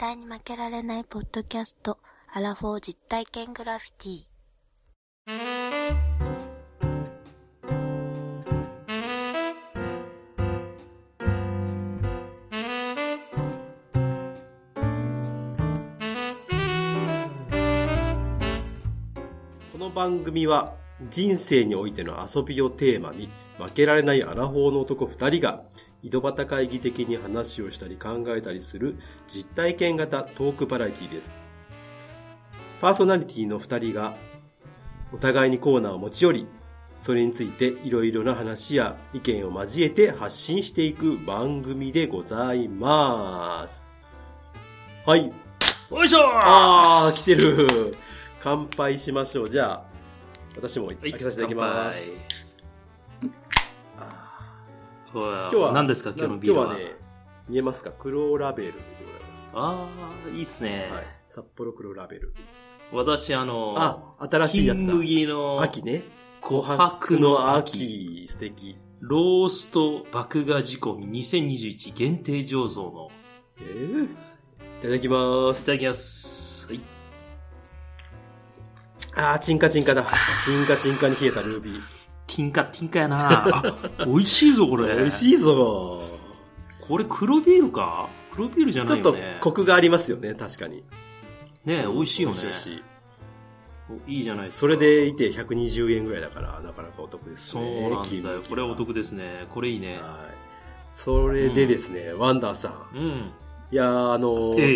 対に負けられないポッドキャスト、アラフォー実体験グラフィティ。この番組は人生においての遊びをテーマに、負けられないアラフォーの男2人が井戸端会議的に話をしたり考えたりする実体験型トークバラエティです。パーソナリティの2人がお互いにコーナーを持ち寄り、それについていろいろな話や意見を交えて発信していく番組でございます。はい。よいしょー。あー、来てる。乾杯しましょう。じゃあ、私も開けさせていただきます。今日は何ですか？今日のビールは。今日はね、見えますか？黒ラベルでございます。ああ、いいっすね。はい。札幌黒ラベル。私新しいやつだ。金麦の秋ね。琥珀の秋。素敵。ロースト麦芽仕込み2021限定醸造の。いただきます。いただきます。はい。ああ、チンカチンカだ。チンカチンカに冷えたルービー。ティンカティンカやなあ。美味しいぞこれ。美味しいぞ。これ黒ビールか？黒ビールじゃないよね。ちょっとコクがありますよね、確かに。ねえ、美味しいよね。美味しい。いいじゃないですか。それでいて120円ぐらいだからなかなかお得ですね。そうなんだよ。これお得ですね。これいいね。はい。それでですね、ワンダーさん。うん。いやー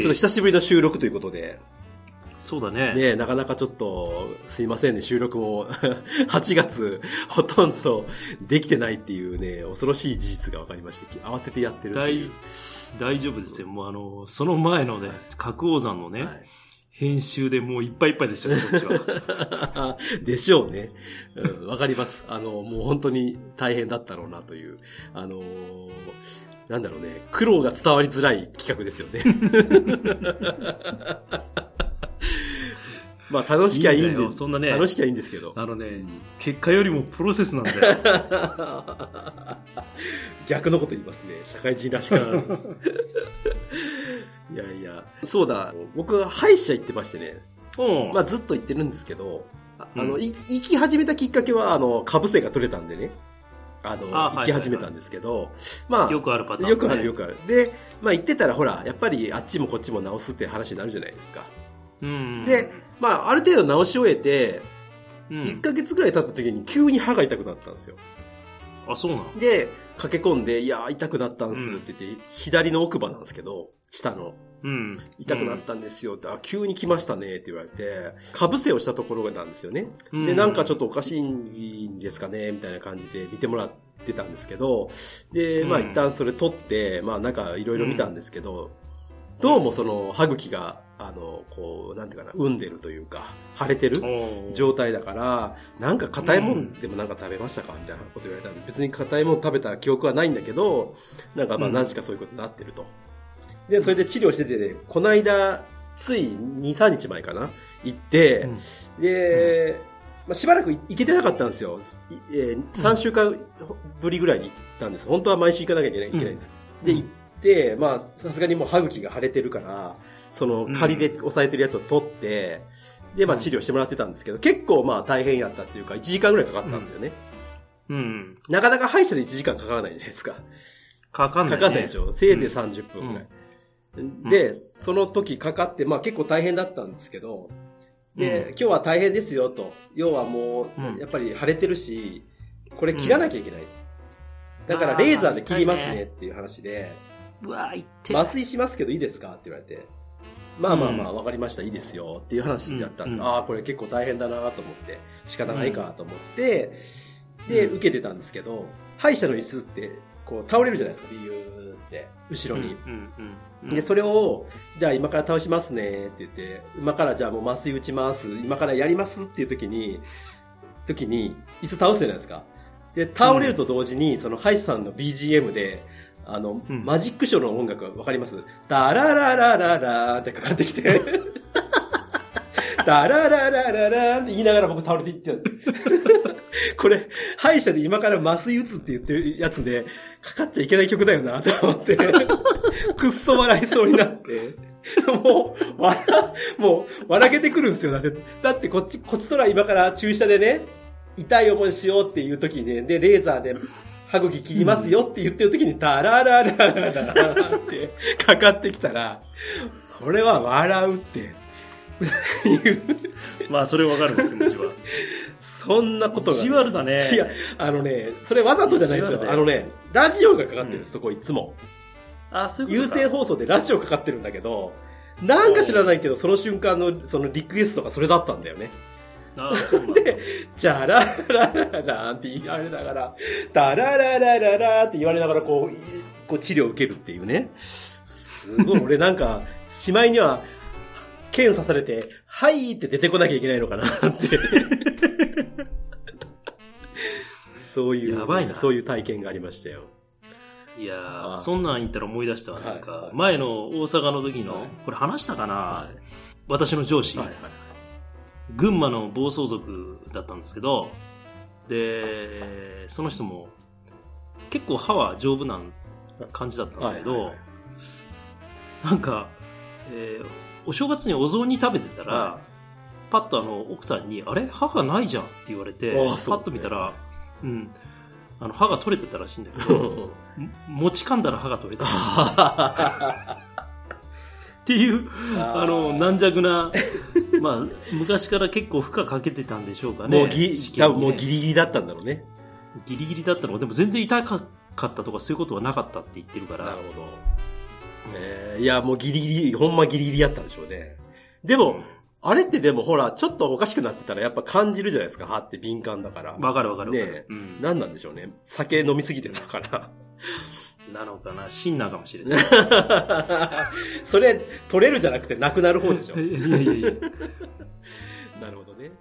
ちょっと久しぶりの収録ということで。そうだね。ねえ、なかなかちょっと、すいませんね、収録も、8月、ほとんどできてないっていうね、恐ろしい事実が分かりまして、慌ててやってるっていう。大丈夫ですよ。もうその前のね、覚王山のね、はい、編集でもういっぱいいっぱいでしたね、こっちは。でしょうね。うん、わかります。もう本当に大変だったろうなという、なんだろうね、苦労が伝わりづらい企画ですよね。まあ楽しきゃいいんで、そんなね、楽しきゃいいんですけど。結果よりもプロセスなんだよ。逆のこと言いますね。社会人らしからぬ。いやいや、そうだ、僕は歯医者行ってましてね。まあずっと行ってるんですけど、行き始めたきっかけは、かぶせが取れたんでね。行き始めたんですけど、まあ、よくあるパターン、ね。よくあるよくある。で、まあ行ってたらほら、やっぱりあっちもこっちも直すって話になるじゃないですか。で、まあ、ある程度直し終えて、1ヶ月ぐらい経った時に急に歯が痛くなったんですよ。あ、そうなの？で、駆け込んで、いやー痛くなったんすって言って、左の奥歯なんですけど、下の。痛くなったんですよって、あ、急に来ましたねって言われて、かぶせをしたところなんですよね。で、なんかちょっとおかしいんですかねみたいな感じで見てもらってたんですけど、で、まあ、一旦それ取って、まあ、なんかいろいろ見たんですけど、どうもその歯茎が、こう、なんていうかな、産んでるというか、腫れてる状態だから、なんか硬いもんでもなんか食べましたかみたいなこと言われたんで、別に硬いもん食べた記憶はないんだけど、なんかまあ何しかそういうことになってると。で、それで治療しててね、この間、つい2、3日前かな、行って、で、まあ、しばらく行けてなかったんですよ。3週間ぶりぐらいに行ったんです。本当は毎週行かなきゃいけないんです。で、行って、まあ、さすがにもう歯茎が腫れてるから、その仮で押さえてるやつを取って、で、まあ治療してもらってたんですけど、結構まあ大変やったっていうか、1時間ぐらいかかったんですよね。なかなか歯医者で1時間かからないじゃないですか。かかんない、ね。かかんないでしょ。せいぜい30分ぐらい。で、その時かかって、まあ結構大変だったんですけど、で、今日は大変ですよと。要はもう、やっぱり腫れてるし、これ切らなきゃいけない。だからレーザーで切りますねっていう話で、麻酔しますけどいいですかって言われて。まあまあまあ、わかりました、いいですよ、っていう話だったんです。ああ、これ結構大変だなと思って、仕方ないかと思って、で、受けてたんですけど、歯医者の椅子って、こう、倒れるじゃないですか、ビューって、後ろに。で、それを、じゃあ今から倒しますね、って言って、今からじゃあもう麻酔打ちます、今からやりますっていう時に、椅子倒すじゃないですか。で、倒れると同時に、その歯医者さんの BGM で、マジックショーの音楽わかります？ダラララララーってかかってきて、ダラララララーって言いながら僕倒れていってたんです。これ、歯医者で今から麻酔打つって言ってるやつで、かかっちゃいけない曲だよなと思って、くっそ笑いそうになってもう笑けてくるんですよ。だってこっちとら今から注射でね、痛い思いしようっていう時にね、で、レーザーで歯茎切りますよって言ってる時に、タララララララってかかってきたら、これは笑うっていう。まあ、それわかる、気持ちは。そんなことが、ね。意地悪だね。いや、それわざとじゃないですよ。ラジオがかかってるんです、そこいつも。あ、そういうことか。有線放送でラジオかかってるんだけど、なんか知らないけど、その瞬間のそのリクエストがそれだったんだよね。あ、そうなんだ。で、じゃらららららって言われながら、だらららららって言われながらこう治療を受けるっていうね。すごい、俺なんか、しまいには、検査されて、はいって出てこなきゃいけないのかなって。そういう、やばいな、そういう体験がありましたよ。いやー、そんなん言ったら思い出したわ。なんか、はいはい、前の大阪の時の、はい、これ話したかな、はい、私の上司、はいはい、群馬の暴走族だったんですけど、で、その人も結構歯は丈夫な感じだったんだけど、はいはいはい、なんか、お正月にお雑煮食べてたら、はい、パッと奥さんに、あれ歯がないじゃんって言われて、パッと見たら、うん。歯が取れてたらしいんだけど、持ち噛んだら歯が取れてたらしいっていう、軟弱な、まあ、昔から結構負荷かけてたんでしょうかね。もうギリギリだったんだろうね。ギリギリだったの。でも全然痛かったとかそういうことはなかったって言ってるから。なるほど。いや、もうギリギリ、ほんまギリギリだったんでしょうね。でも、あれってでもほら、ちょっとおかしくなってたらやっぱ感じるじゃないですか、歯って敏感だから。わかる。ね、うん、何なんでしょうね。酒飲みすぎてるのかな。なのかな、シンナーかもしれない。それ、取れるじゃなくてなくなる方でしょ。いや。なるほどね。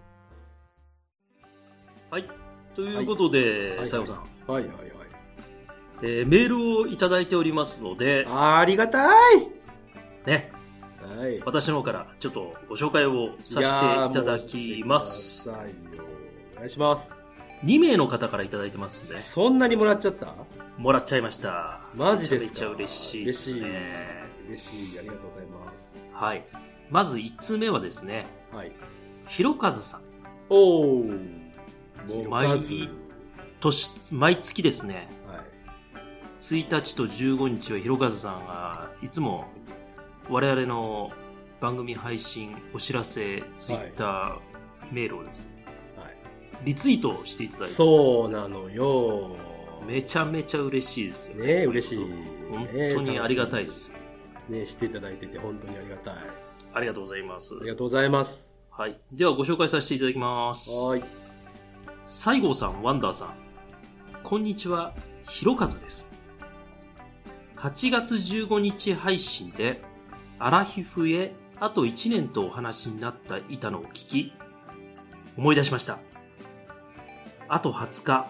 はい。ということで、佐藤さん。はい。メールをいただいておりますので。ありがたいね。はい、私の方からちょっとご紹介をさせていただきます。いや、もうしてくださいよ。お願いします。2名の方からいただいてますんで。そんなにもらっちゃった？もらっちゃいました。マジですか？めちゃめちゃ嬉しいですね。嬉しい。ありがとうございます。はい。まず1通目はですね、はい、ひろかずさん。おー、もう毎月ですね、はい、1日と15日はひろかずさんがいつも我々の番組配信、お知らせ、ツイッター、はい、メールをですね、はい、リツイートしていただいて。そうなのよ。めちゃめちゃ嬉しいですよね。嬉しい。本当にありがたいです。ね、していただいてて本当にありがたい。ありがとうございます。ありがとうございます。はい。ではご紹介させていただきます。はい。西郷さん、ワンダーさん、こんにちは、ひろかずです。8月15日配信で、アラヒフへあと1年とお話になっていたのを聞き、思い出しました。あと20日、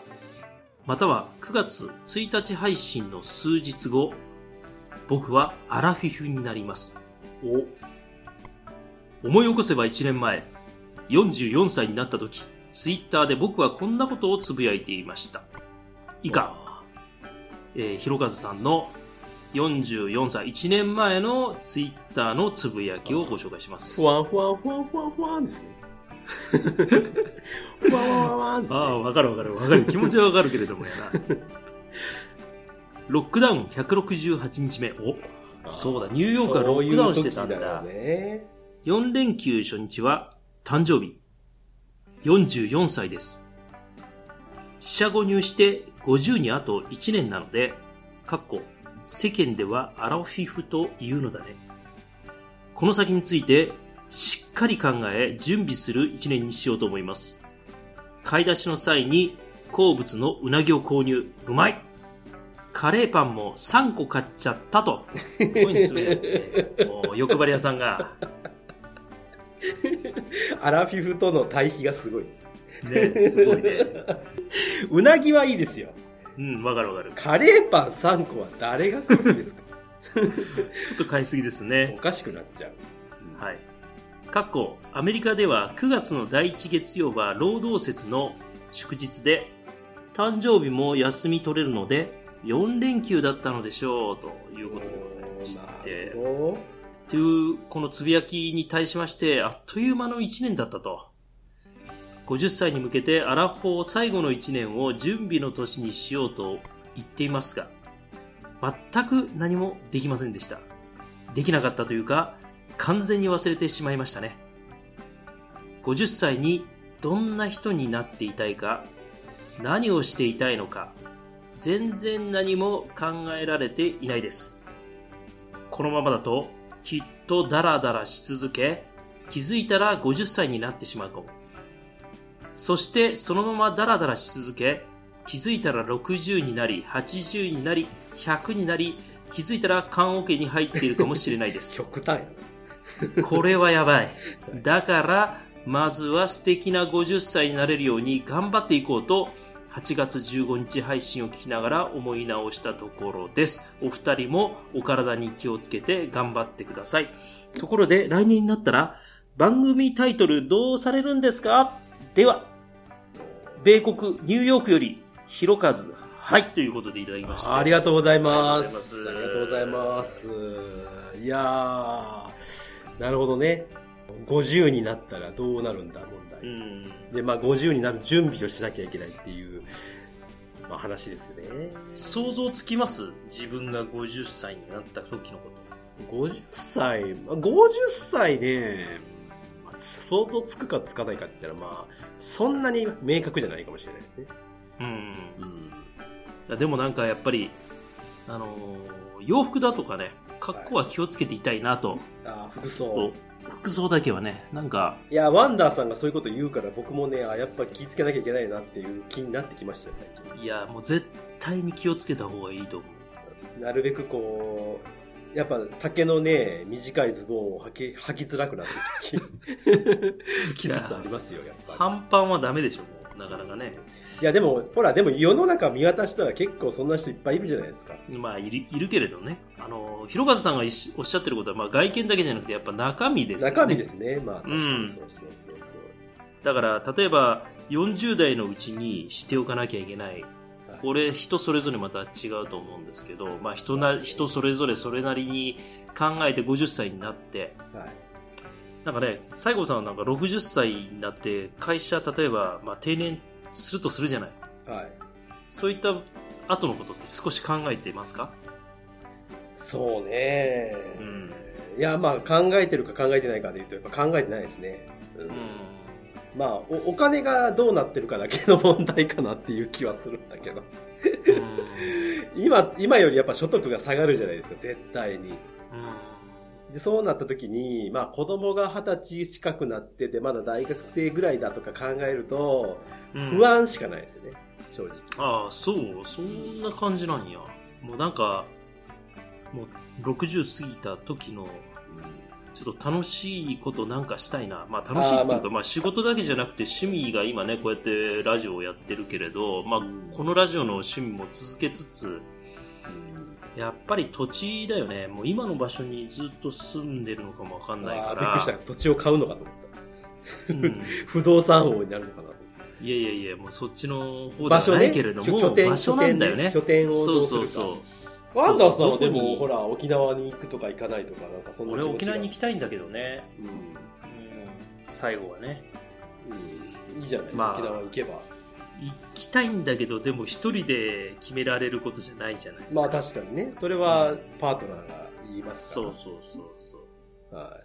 または9月1日配信の数日後、僕はアラフィフになります。思い起こせば1年前、44歳になった時、ツイッターで僕はこんなことをつぶやいていました。以下、ひろかずさんの44歳1年前のツイッターのつぶやきをご紹介します。ふわんふわんふわんふわんふわんですね。ふわんわんわんですね。ああ、わかる。気持ちはわかるけれどもやな。ロックダウン168日目。お、そうだ、ニューヨークはロックダウンしてたん だね。4連休初日は誕生日、44歳です。四捨五入して50にあと1年なので、かっこ世間ではアラフィフというのだね。この先についてしっかり考え準備する一年にしようと思います。買い出しの際に好物のうなぎを購入。うまい。カレーパンも3個買っちゃったと。すごいですね。欲張り屋さんが。アラフィフとの対比がすごいですね。すごいね。うなぎはいいですよ。うん、わかる。カレーパン3個は誰が買うんですか？ちょっと買いすぎですね。おかしくなっちゃう。うん、はい。かっこ、アメリカでは9月の第1月曜は労働節の祝日で、誕生日も休み取れるので、4連休だったのでしょう、ということでございまして。というこのつぶやきに対しまして、あっという間の1年だったと。50歳に向けてアラフォー最後の1年を準備の年にしようと言っていますが、全く何もできませんでした。できなかったというか、完全に忘れてしまいましたね。50歳にどんな人になっていたいか、何をしていたいのか、全然何も考えられていないです。このままだときっとダラダラし続け、気づいたら50歳になってしまうかも。そしてそのままダラダラし続け、気づいたら60になり、80になり、100になり、気づいたら棺桶に入っているかもしれないです。極端や。これはやばい。だからまずは素敵な50歳になれるように頑張っていこうと、8月15日配信を聞きながら思い直したところです。お二人もお体に気をつけて頑張ってください。ところで来年になったら番組タイトルどうされるんですか？では、米国ニューヨークよりひろかず、はい、ということでいただきました。ありがとうございます。ありがとうございます。いやー、なるほどね。50になったらどうなるんだ問題。うん、で、まあ50になる準備をしなきゃいけないっていう、まあ、話ですよね。想像つきます？自分が50歳になった時のこと。50歳ね、想像つくかつかないかって言ったら、まあそんなに明確じゃないかもしれないですね。うん。でもなんかやっぱり洋服だとかね、格好は気をつけていたいなと。はい、あ、服装だけはね、なんか、いや、ワンダーさんがそういうこと言うから僕もね、あ、やっぱ気をつけなきゃいけないなっていう気になってきましたよ最近。いや、もう絶対に気をつけた方がいいと思う。なるべくこう。やっぱ丈のね、短いズボンを履きづらくなってきつつありますよ、やっぱり。半パンはダメでしょ、もうなかなかね。いやでも、ほら、でも世の中見渡したら結構そんな人いっぱいいるじゃないですか。まあ、いるけれどね。ひろかずさんがおっしゃってることは、まあ、外見だけじゃなくて、やっぱ中身ですね。中身ですね、まあ、確かに。そう。だから、例えば、40代のうちにしておかなきゃいけない。これ人それぞれまた違うと思うんですけど、まあ、人それぞれそれなりに考えて50歳になって、はい、なんかね、西郷さんはなんか60歳になって会社、例えば、まあ、定年するとするじゃない、はい、そういった後のことって少し考えていますか？そうね、うん、いや、まあ考えてるか考えてないかでいうとやっぱ考えてないですね。うん、まあ、お金がどうなってるかだけの問題かなっていう気はするんだけど今よりやっぱ所得が下がるじゃないですか、絶対に。で、そうなった時に、まあ子供が20歳近くなっててまだ大学生ぐらいだとか考えると不安しかないですよね、正直。ああ、そう、そんな感じなんや。もうなんか、もう60過ぎた時のちょっと楽しいことなんかしたいな。まあ楽しいっていうか、まあ仕事だけじゃなくて趣味が今ね、こうやってラジオをやってるけれど、まあこのラジオの趣味も続けつつ、やっぱり土地だよね。もう今の場所にずっと住んでるのかもわかんないから。びっくりした。土地を買うのかと思った。うん、不動産王になるのかなと。いやいやいや、もうそっちの方ではないけれども、場所なんだよね。拠点をどうするか。そう。ワンダーさんはでもほら沖縄に行くとか行かないとかなんかそんな気持ちが。俺沖縄に行きたいんだけどね。うん。うん、最後はね。うん、いいじゃない。まあ、沖縄行けば。行きたいんだけどでも一人で決められることじゃないじゃないですか。まあ確かにね。それはパートナーが言いますから。そう。はい。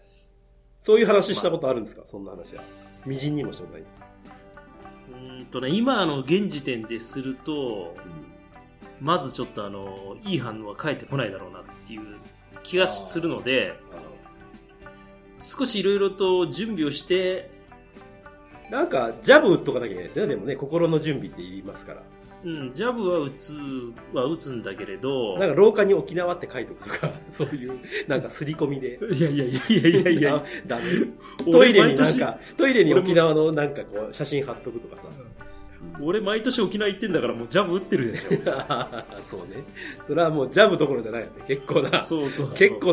そういう話したことあるんですか、まあ、そんな話は。みじんにもしょんない。今の現時点ですると。うん、まずちょっといい反応は返ってこないだろうなっていう気がするので、少しいろいろと準備をして、なんかジャブ打っとかなきゃいけないですよね。でもね、心の準備って言いますから。うん、ジャブは打つんだけれど、なんか廊下に沖縄って書いておくとか、そういうなんか刷り込みで。いやダメ。トイレに沖縄のなんかこう写真貼っとくとかさ。俺毎年沖縄行ってんだからもうジャブ打ってるでしょ。そうね。それはもうジャブどころじゃないよね。結構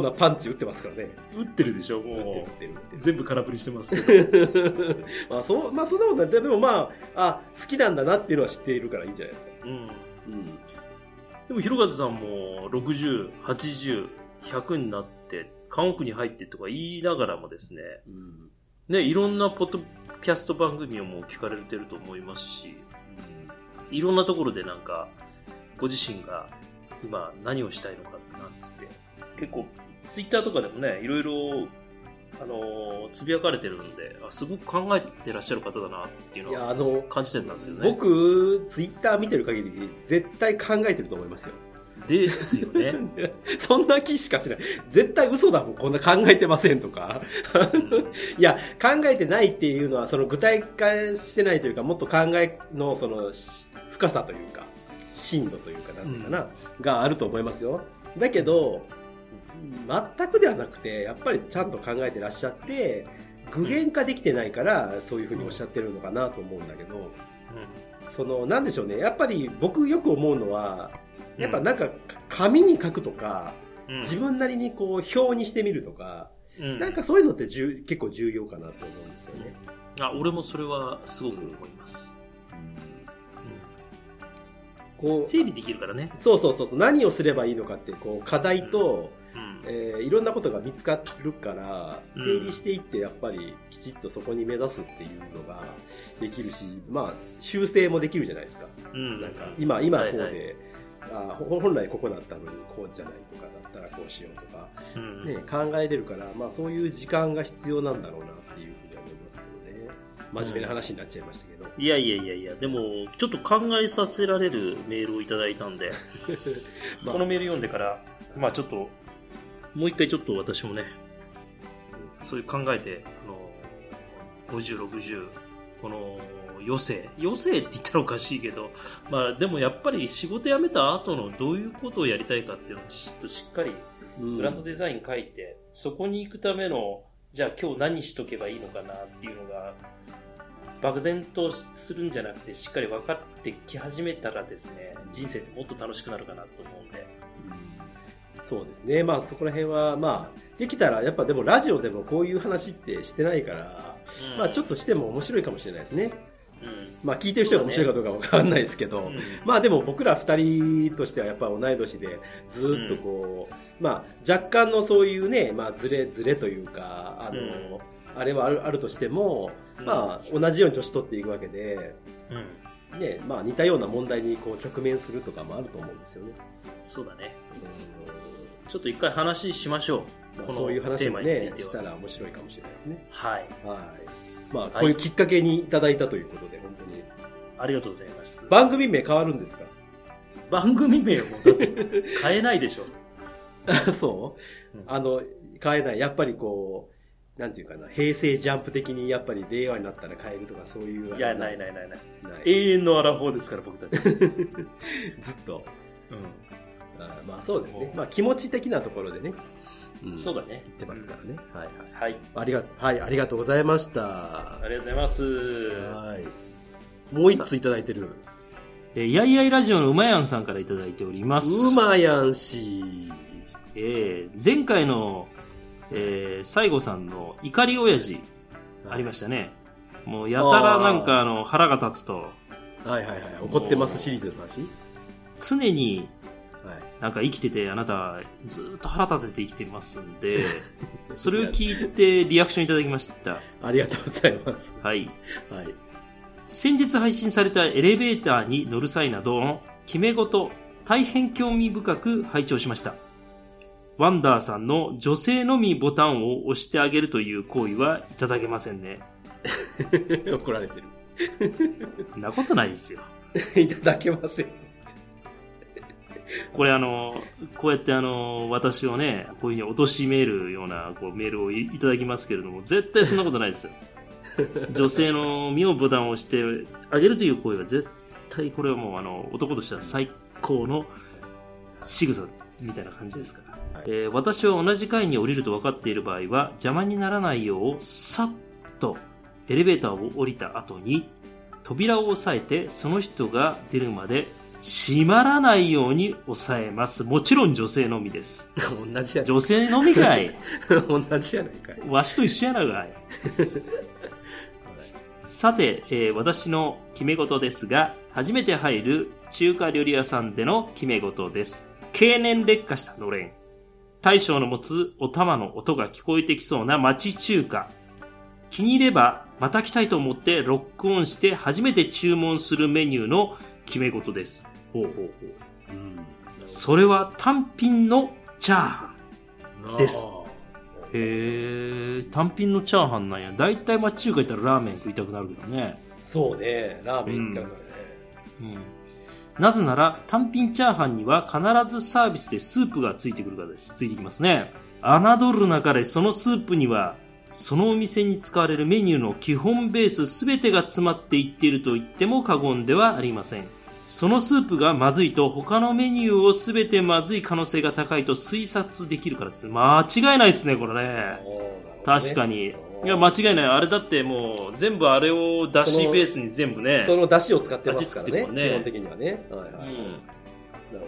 なパンチ打ってますからね。打ってるでしょ。もう全部空振りしてますけど。まあそう、まあそんなことない。でもまあ好きなんだなっていうのは知っているからいいんじゃないですか。うん。でもひろかずさんも60、80、100になって監獄に入ってとか言いながらもですね、うん、ね、いろんなポッドキャスト番組をもう聞かれてると思いますし、うん、いろんなところでなんかご自身が今何をしたいのかなんつって結構ツイッターとかでもね、いろいろつぶやかれてるんで、あ、すごく考えてらっしゃる方だなっていうのは感じてたんですよね。僕ツイッター見てる限り絶対考えてると思いますよ。ですよね。そんな気しかしない。絶対嘘だもん、こんな考えてませんとか。いや、考えてないっていうのはその具体化してないというか、もっと考えのその深さというか深度というかなんていうかな、うん、があると思いますよ。だけど全くではなくて、やっぱりちゃんと考えてらっしゃって具現化できてないから、うん、そういうふうにおっしゃってるのかなと思うんだけど、うん、そのなんでしょうね、やっぱり僕よく思うのはやっぱなんか紙に書くとか、うん、自分なりにこう表にしてみるとか、うん、なんかそういうのって結構重要かなと思うんですよね。あ、俺もそれはすごく思います、うんうん、こう整理できるからね。そうそうそう、何をすればいいのかってこう課題と、うんうん、いろんなことが見つかるから整理していって、やっぱりきちっとそこに目指すっていうのができるし、まあ修正もできるじゃないですか、うん、なんか今こうで、はいはい、あ、本来ここだったのにこうじゃないとかだったらこうしようとか、うんね、考えれるから、まあ、そういう時間が必要なんだろうなっていうふうに思いますけどね。真面目な話になっちゃいましたけど、うん、いやでもちょっと考えさせられるメールをいただいたんで、まあ、このメール読んでから、まあ、ちょっともう一回ちょっと私もね、そういう考えて50、60この余生って言ったらおかしいけど、まあ、でもやっぱり仕事辞めた後のどういうことをやりたいかっていうのをちょっとしっかりブランドデザイン書いて、うん、そこに行くためのじゃあ今日何しとけばいいのかなっていうのが漠然とするんじゃなくてしっかり分かってき始めたらですね、人生ってもっと楽しくなるかなと思うんで、うん、そうですね。まあそこら辺はまあできたらやっぱでもラジオでもこういう話ってしてないから、うん、まあちょっとしても面白いかもしれないですね。うん、まあ聞いてる人が面白いかどうかわかんないですけど、ね、うん、まあでも僕ら2人としてはやっぱ同い年でずっとこう、うん、まあ若干のそういうね、まあズレというか、うん、あれはあるとしても、うん、まあ同じように年取っていくわけで、うん、ね、まあ似たような問題にこう直面するとかもあると思うんですよね。そうだね。ちょっと一回話しましょう。まあ、そういう話もね、したら面白いかもしれないですね。はい。はい。まあ、こういうきっかけにいただいたということで、はい、本当にありがとうございます。番組名変わるんですか？番組名をもうだって変えないでしょ。そう、うん、変えない。やっぱりこうなんていうかな、平成ジャンプ的にやっぱり令和になったら変えるとかそういう、いや、ない永遠のアラフォーですから僕たち。ずっと、うん、あ、まあそうですね、まあ、気持ち的なところでね、うん、そうだね、言ってますからね、うん、はいはい、はい、ありがとうございました。ありがとうございます。はい、もう一ついただいてる、いやいやいラジオのうまやんさんからいただいております。うまやんし、前回の、西郷さんの怒り親父ありましたね。もうやたらなんか腹が立つと、はいはいはい、怒ってますシリーズの話、常になんか生きてて、あなたずっと腹立てて生きてますんで、それを聞いてリアクションいただきました。ありがとうございます。はい、はい、先日配信されたエレベーターに乗る際などの決め事、大変興味深く拝聴しました。ワンダーさんの女性のみボタンを押してあげるという行為はいただけませんね。怒られてる。なことないですよ。いただけません。これこうやって私をね、こういうふうに貶めるようなこうメールをいただきますけれども、絶対そんなことないですよ。女性の身をボタンを押してあげるという行為は絶対これはもう男としては最高の仕草みたいな感じですから、はい、私は同じ階に降りると分かっている場合は邪魔にならないようさっとエレベーターを降りた後に扉を押さえて、その人が出るまで閉まらないように抑えます。もちろん女性のみです。同じや女性のみかい。同じやないかい。わしと一緒やないかい。さて、私の決め事ですが、初めて入る中華料理屋さんでの決め事です。経年劣化したのれん、大将の持つお玉の音が聞こえてきそうな町中華。気に入ればまた来たいと思ってロックオンして初めて注文するメニューの決め事です。ほうほうほう。うん、それは単品のチャーハンです。へえ、単品のチャーハンなんや。だいたい町中華行ったらラーメン食いたくなるけどね。そうね、ラーメン行ったからね。うん。なぜなら単品チャーハンには必ずサービスでスープがついてくるからです。ついてきますね。侮るなかれそのスープにはそのお店に使われるメニューの基本ベースすべてが詰まっていっていると言っても過言ではありません。そのスープがまずいと他のメニューをすべてまずい可能性が高いと推察できるからです。間違いないですねこれね。確かに。いや間違いない。あれだってもう全部あれをだしベースに全部ね、そのだしを使ってますからね。基本的にはね。はいはい。うん。なるほど。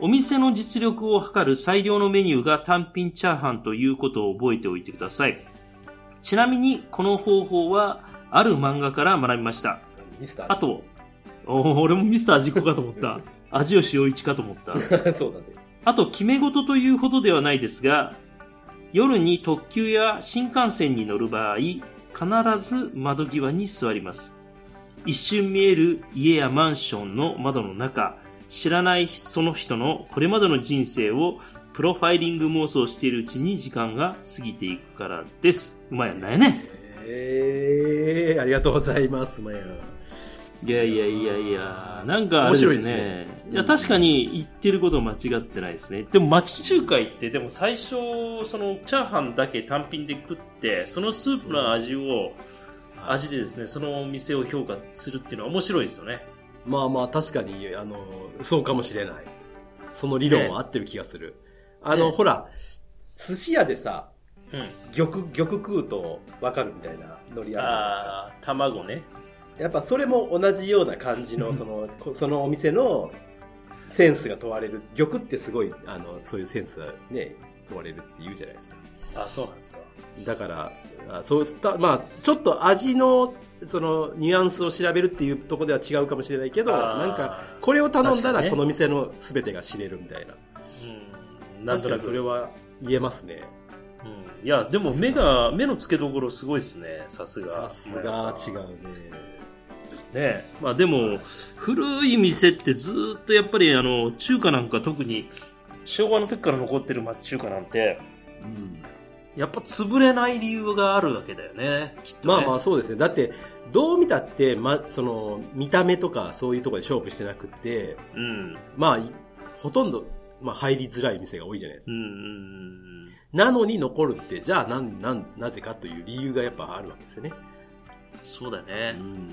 お店の実力を測る最良のメニューが単品チャーハンということを覚えておいてください。ちなみにこの方法はある漫画から学びました。ミスター。あと、俺もミスター味子かと思った。味吉陽一かと思った。そうだね。あと決め事というほどではないですが、夜に特急や新幹線に乗る場合、必ず窓際に座ります。一瞬見える家やマンションの窓の中、知らないその人のこれまでの人生をプロファイリング妄想しているうちに時間が過ぎていくからです。うまやんないね。ありがとうございます、うまやん。いやいやいやいや、なんかあれですね。いや、確かに言ってること間違ってないですね。でも町中華って、でも最初、そのチャーハンだけ単品で食って、そのスープの味でですね、そのお店を評価するっていうのは面白いですよね。まあまあ、確かに、そうかもしれない。その理論は合ってる気がする。ほら、寿司屋でさ、うん、玉食うとわかるみたいなノリあるじゃないですか。卵ね。やっぱそれも同じような感じのそのお店のセンスが問われる。玉ってすごいそういうセンスがね問われるって言うじゃないですか。あ、そうなんですか。だからそうしたまあちょっと味のそのニュアンスを調べるっていうところでは違うかもしれないけど、なんかこれを頼んだらこの店のすべてが知れるみたいな。うん、なんとなくそれは言えますね。うん、いやでも目の付けどころすごいですね。さすが違うね。ね、まあでも古い店ってずっとやっぱり中華なんか特に昭和の時から残ってる町中華なんて、うん、やっぱ潰れない理由があるわけだよね。きっとね。まあまあそうですね。だってどう見たって、その見た目とかそういうところで勝負してなくて、うん、まあほとんど、入りづらい店が多いじゃないですか。うんうん、なのに残るってじゃあなぜかという理由がやっぱあるわけですよね。そうだね。うん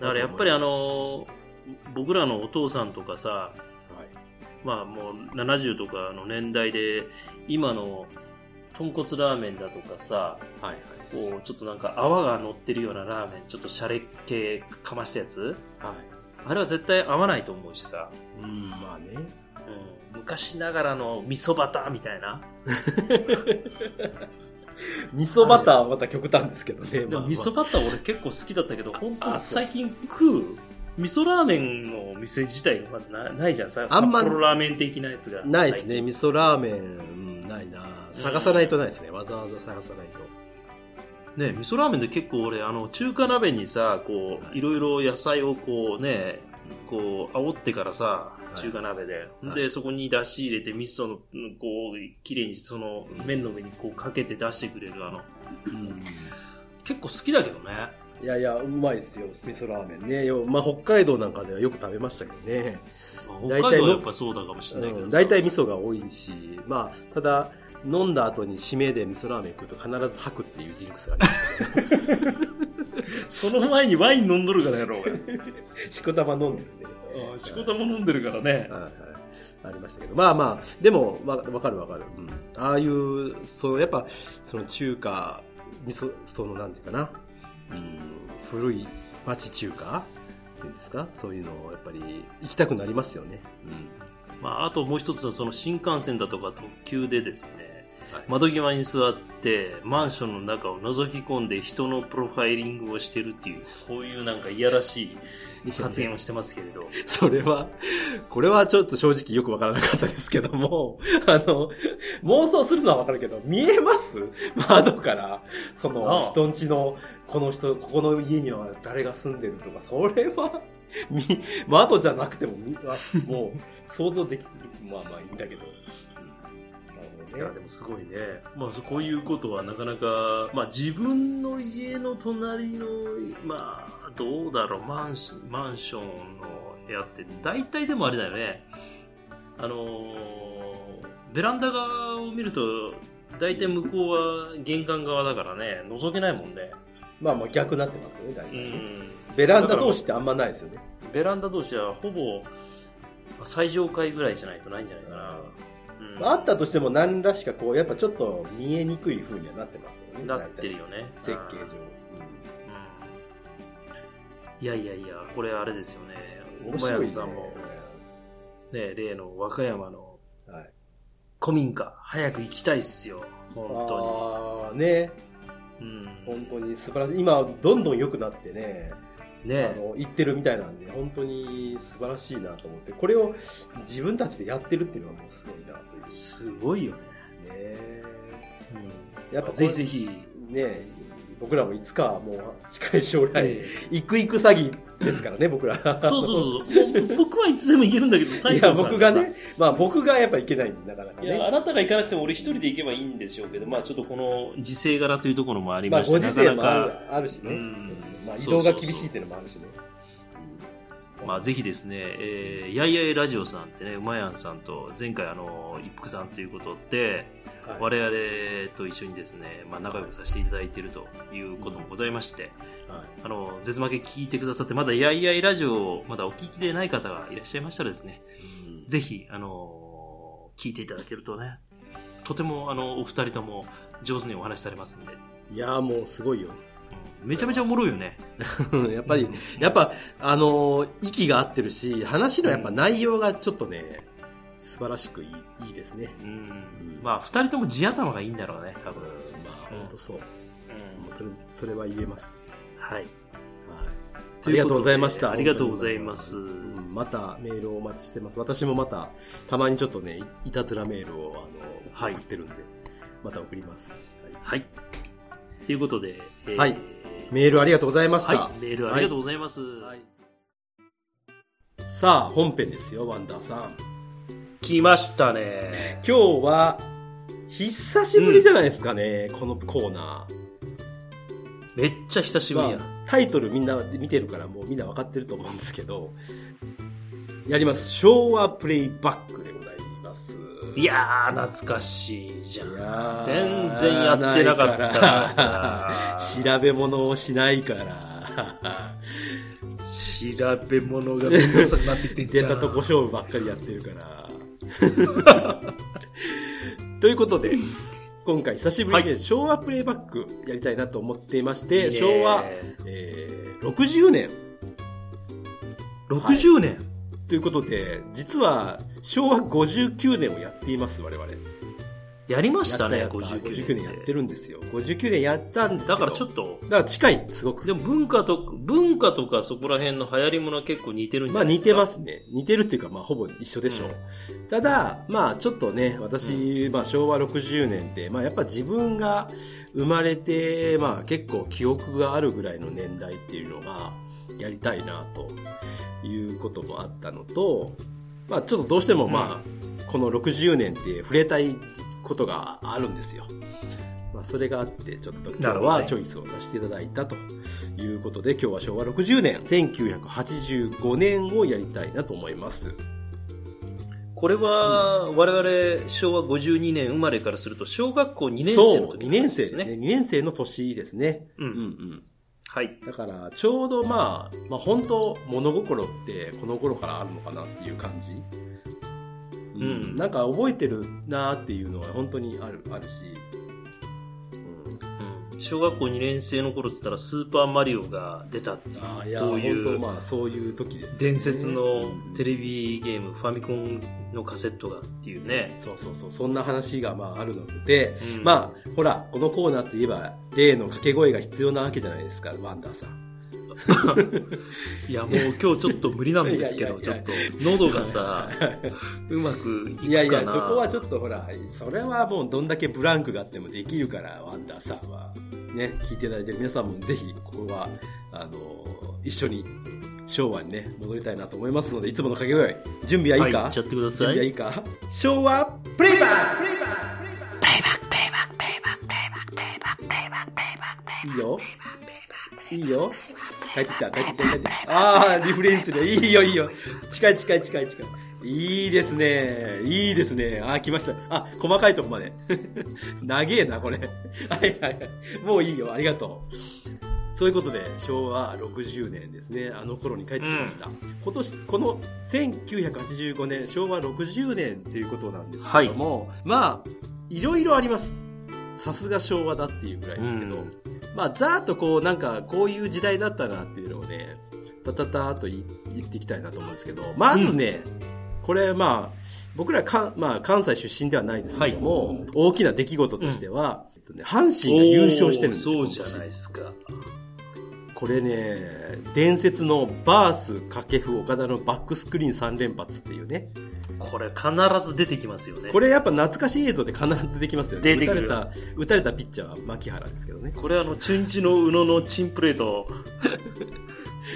だからやっぱり僕らのお父さんとかさ、はい、まあもう70とかの年代で今の豚骨ラーメンだとかさ、はいはい、こうちょっとなんか泡が乗ってるようなラーメン、ちょっとシャレ系かましたやつ、はい、あれは絶対合わないと思うしさ、うん、まあね、うん、昔ながらの味噌バターみたいな味噌バターはまた極端ですけどね。でも味噌バター俺結構好きだったけど、本当最近食う味噌ラーメンのお店自体がまずないじゃん。札幌ラーメン的なやつがないですね。味噌ラーメンないな。探さないとないですね。わざわざ探さないとね。味噌ラーメンで結構俺中華鍋にさ、こういろいろ野菜をこうね、こう煽ってからさ、中華鍋で、はい、でそこに出汁入れて味噌のこう綺麗にその麺の上にこうかけて出してくれるうん、結構好きだけどね。いやいやうまいですよ味噌ラーメンね。北海道なんかではよく食べましたけどね。北海道はやっぱそうだかもしれないけど、大体味噌が多いし、ただ飲んだ後に締めで味噌ラーメン食うと必ず吐くっていうジンクスがありますからね。その前にワイン飲んどるからやろうが。しこたま飲んでるんで、ね。しこたま飲んでるからね。はいはい、ありましたけど。まあまあ、でも、わかるわかる。うん、ああいう、やっぱ、中華、なんていうかな。うん、古い町中華っていうんですか、そういうのをやっぱり行きたくなりますよね。うん。あともう一つは、新幹線だとか特急でですね、窓際に座ってマンションの中を覗き込んで人のプロファイリングをしてるっていう、こういうなんかいやらしい発言をしてますけれど、それはこれはちょっと正直よくわからなかったですけども、妄想するのはわかるけど、見えます窓からその人んちのこの人、ここの家には誰が住んでるとか、それは窓じゃなくてももう想像できるまあまあいいんだけど。いやでもすごいね、まあ、こういうことはなかなか、まあ、自分の家の隣の、まあ、どうだろう、マンションの部屋って大体でもあれだよね、ベランダ側を見ると大体向こうは玄関側だからね、覗けないもんね。まあまあ逆になってますよね大体、うん、ベランダ同士ってあんまないですよね。ベランダ同士はほぼ最上階ぐらいじゃないとないんじゃないかな。あったとしても何らしかこうやっぱちょっと見えにくい風にはなってますよね。なってるよね設計上、うんうん、いやいやいや、これあれですよね、小林さんも、ね、例の和歌山の古民家、はい、早く行きたいっすよ本当に。ああね、うん、本当に素晴らしい。今どんどん良くなってね、行ってるみたいなんで、本当に素晴らしいなと思って、これを自分たちでやってるっていうのはもうすごいなという。すごいよね、うん、やっぱぜひぜひね、僕らもいつかもう近い将来行く行く詐欺ですからね僕らそうそうそう僕はいつでも行けるんだけど、最後さんがさ、いや僕がね、まあ僕がやっぱ行けないんだからね。いやあなたが行かなくても俺一人で行けばいいんでしょうけど、まあちょっとこの時勢柄というところもありまして、まあご時世もあるしね、うん、まあ、移動が厳しいっていうのもあるしね。そうそうそう、まあぜひですね、やいやいラジオさんってね、うまやんさんと前回一服さんということで、はい、我々と一緒にですね、まあ、仲良くさせていただいているということもございまして、うん、はい、絶負け聞いてくださって、まだやいやいラジオをまだお聞きでない方がいらっしゃいましたらですね、うん、ぜひ聞いていただけるとね、とてもお二人とも上手にお話しされますんで。いやもうすごいよ、めちゃめちゃおもろいよねやっぱ息が合ってるし、話のやっぱ内容がちょっとね、うん、素晴らしくいいですね、うんうん、まあ2人とも地頭がいいんだろうね多分。まあ本当そう、うん、それは言えます。はい、はい、ありがとうございました。ありがとうございます。またメールをお待ちしてます。私もまたたまにちょっとね、いたずらメールを送ってるんで、はい、また送ります。はい、はいということで、はい、メールありがとうございました、はい、メールありがとうございます、はいはい、さあ本編ですよ、ワンダーさん来ましたね。今日は久しぶりじゃないですかね、うん、このコーナーめっちゃ久しぶりや、まあ、タイトルみんな見てるからもうみんな分かってると思うんですけど、やります、昭和プレイバックでございます。いやー懐かしいじゃん。全然やってなかったからさ調べ物をしないから調べ物がめんどくさくなってきてんじゃんデータとこ勝負ばっかりやってるからということで今回久しぶりに昭和プレイバックやりたいなと思っていまして、はい、昭和、60年、はいということで、実は昭和59年をやっています我々。やりましたね、59年やってるんですよ。59年やったんですけど、だからちょっとだから近い、すごく。でも文化とかそこら辺の流行りものは結構似てるんじゃないですか。まあ似てますね。似てるっていうか、まあほぼ一緒でしょう。うん、ただまあちょっとね、私、うん、まあ昭和60年ってまあやっぱ自分が生まれてまあ結構記憶があるぐらいの年代っていうのがやりたいなということもあったのと、まあ、ちょっとどうしてもまあこの60年って触れたいことがあるんですよ、まあ、それがあってちょっと今日はチョイスをさせていただいたということで、今日は昭和60年1985年をやりたいなと思います。これは我々昭和52年生まれからすると小学校2年生の時ですね。そう、2年生ですね。2年生の年ですね、うんうんうん、はい、だからちょうどまあ本当物心ってこの頃からあるのかなっていう感じ、うんうん、なんか覚えてるなっていうのは本当にあるし、うんうん、小学校2年生の頃って言ったらスーパーマリオが出たっていう、あ、いやこういう、まあ、そういう時ですね、伝説のテレビゲーム、ファミコンのカセットがっていうね、そうそうそう、そんな話がまああるので、うん、まあほらこのコーナーって言えば例の掛け声が必要なわけじゃないですか、ワンダーさん。いやもう今日ちょっと無理なんですけど、いやいやいや、ちょっと喉がさうまくいくかな。いやいや、そこはちょっとほら、それはもうどんだけブランクがあってもできるから、ワンダーさんはね、聞いていただいてる皆さんもぜひここは一緒に昭和にね戻りたいなと思いますので、いつもの掛け声準備はいいか、はい、ちゃってください。準備はいいか、昭和プレイバック、いいよいいよ、帰ってきた帰ってきた帰ってきた、ああリフレインする、いいよいいよ、近い近い近い近い、いいですねいいですね、あー来ました、あ細かいとこまで長えなこれはいはい、もういいよ、ありがとう。そういうことで昭和60年ですね、あの頃に帰ってきました、うん、今年この1985年昭和60年っていうことなんですけども、はい、まあいろいろあります、さすが昭和だっていうぐらいですけど、うん、まあざーっとこうなんかこういう時代だったなっていうのをね、たたたーと言っていきたいなと思うんですけど、まずね、うん、これまあ僕らまあ、関西出身ではないですけども、はい、大きな出来事としては、うん、阪神が優勝してるんですよ。そうじゃないですか。これね、伝説のバース掛布岡田のバックスクリーン3連発っていうね、これ必ず出てきますよね。これやっぱ懐かしい映像で必ず出てきますよね。打たれたピッチャーは牧原ですけどね。これ中日の宇野のチンプレート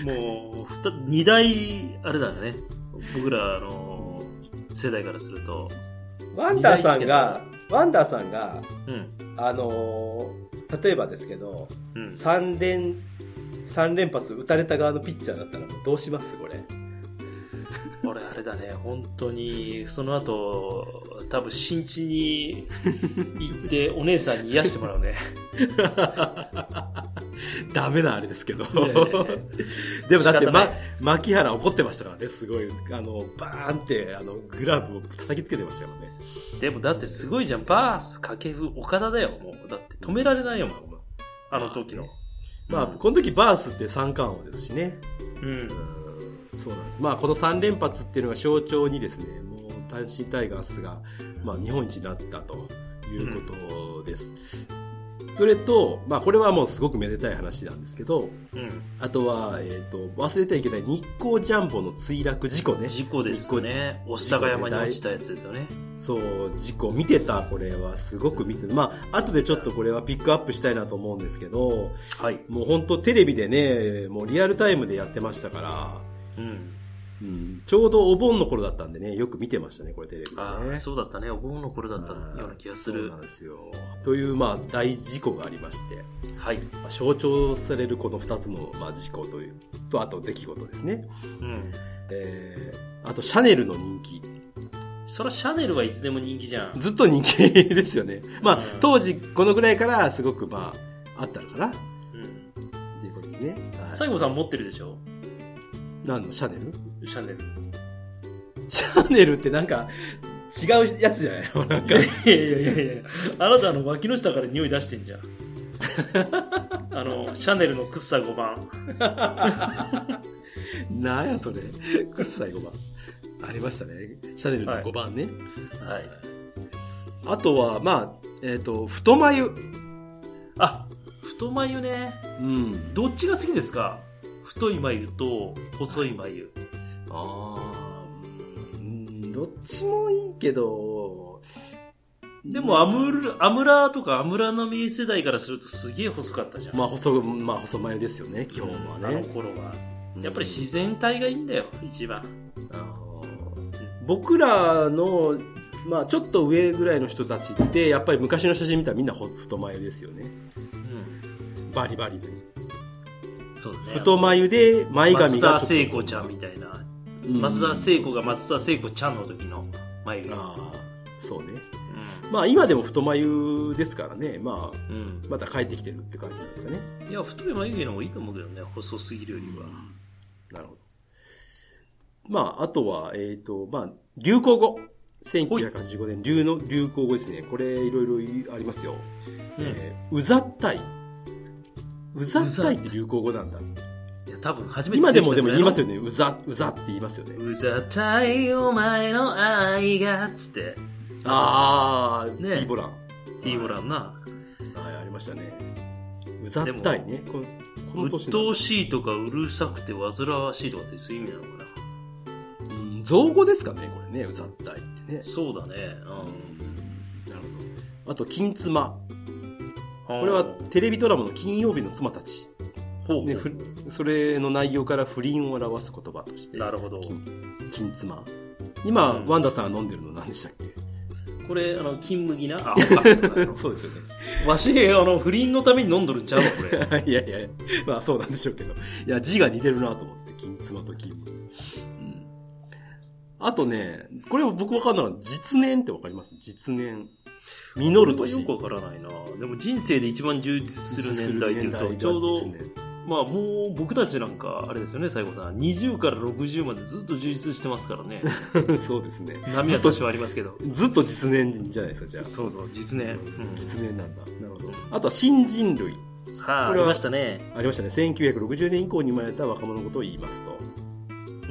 もう2台あれだね、僕ら世代からするとワンダーさんが、うん、例えばですけど、うん、3連発打たれた側のピッチャーだったらどうしますこれ。俺あれだね、本当にその後多分新地に行ってお姉さんに癒してもらうねダメなあれですけど、でもだって、牧原怒ってましたからね、すごいバーンってグラブを叩きつけてましたよね。でもだってすごいじゃん、バース掛布岡田だよ、もうだって止められないよ、もうあの時の、まあこの時バースって三冠王ですしね、うんそうなんです。まあ、この3連発っていうのが象徴にですね、もう阪神タイガースが、まあ、日本一になったということです、うん、それと、まあ、これはもうすごくめでたい話なんですけど、うん、あとは、忘れてはいけない日光ジャンボの墜落事故ね。事故ですね、御巣鷹山に落ちたやつですよね。そう事故見てた、これはすごく見てた、まあ後でちょっとこれはピックアップしたいなと思うんですけど、はい、もう本当テレビでね、もうリアルタイムでやってましたからうんうん、ちょうどお盆の頃だったんでね、よく見てましたねこれテレビでね。あそうだったね、お盆の頃だったような気がする。そうなんですよ。というまあ大事故がありまして、はい、象徴されるこの2つのまあ事故というと、あと出来事ですね、うんあとシャネルの人気。そらシャネルはいつでも人気じゃん、ずっと人気ですよね。まあ、うん、当時このぐらいからすごくまああったのかな、うん、っていうことですね。西郷さん持ってるでしょ、何のシャネルってなんか違うやつじゃないのなんかいやあなた脇の下から匂い出してんじゃんシャネルのくっさ5番なんやそれ、くっさ5番ありましたね、シャネルの5番ね、はいはい、あとはまあ太眉、あ太眉ね、うん、どっちが好きですか、太い眉と細い眉。あー、うん、どっちもいいけど、でもアムラとかアムラの見世代からするとすげえ細かったじゃん。まあ細眉ですよね基本はね、あの頃はやっぱり自然体がいいんだよ、うん、一番。あ僕らの、まあ、ちょっと上ぐらいの人たちってやっぱり昔の写真見たらみんな太眉ですよね、うん、バリバリで。そうね、太眉で前髪が松田聖子ちゃんみたいな、うん、松田聖子が松田聖子ちゃんの時の眉毛。あそうね、うん、まあ今でも太眉ですからね、まあ、うん、また帰ってきてるって感じなんですかね。いや太い眉毛の方がいいと思うけどね、細すぎるよりは、うん、なるほど。まああとはまあ流行語、1985年流行語ですね。これいろいろありますよ、うんうざったい。うざったいって流行語なんだ。いや多分初めて今でもでも言いますよね。うざって言いますよね。うざったいお前の愛がつって。ああね。ティーボランな。ありましたね。うざったいね。この年。鬱陶しいとかうるさくて煩わしいとかってそういう意味なのかな。うん、造語ですかねこれね、うざったいってね。そうだね。うん、なるほど。あと金妻。これはテレビドラマの金曜日の妻たち、ね、それの内容から不倫を表す言葉として、なるほど、金妻。今、うん、ワンダさんが飲んでるの何でしたっけ？これ金麦な。あそうですよね。わし不倫のために飲んどるんちゃうのこれ。いやいや、まあそうなんでしょうけど、いや字が似てるなと思って金妻と金麦、うん。あとね、これ僕分かんないのは実年って分かります？実年。実る年。よくわからないな。でも人生で一番充実する年代というとちょうど、まあもう僕たちなんかあれですよね、西郷さん20から60までずっと充実してますからね。そうですね。波は多少ありますけど。ずっと実年じゃないですかじゃあ。そうそう実年、うん、実年なんだ。なるほど。あとは新人類。はあ、ありましたね。ありましたね。1960年以降に生まれた若者のことを言いますと。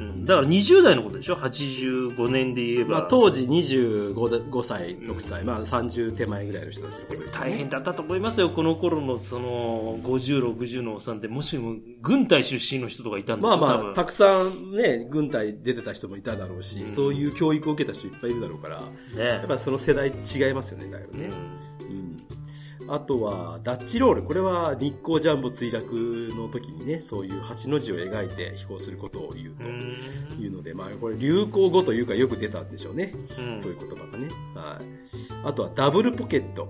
うん、だから20代のことでしょ？ 85 年で言えば。まあ、当時25歳、6歳、まあ30手前ぐらいの人たちのことで、ね。大変だったと思いますよ。この頃のその50、60のおっさんって、もしも軍隊出身の人とかいたんですよ。まあまあ、たくさんね、軍隊出てた人もいただろうし、うん、そういう教育を受けた人いっぱいいるだろうから、ね、やっぱりその世代違いますよね、だいぶね。うんうん、あとは、ダッチロール。これは日航ジャンボ墜落の時にね、そういう8の字を描いて飛行することを言うと。いうので、まあ、これ流行語というかよく出たんでしょうね、うん、そういう言葉がね、はい、あとはダブルポケット、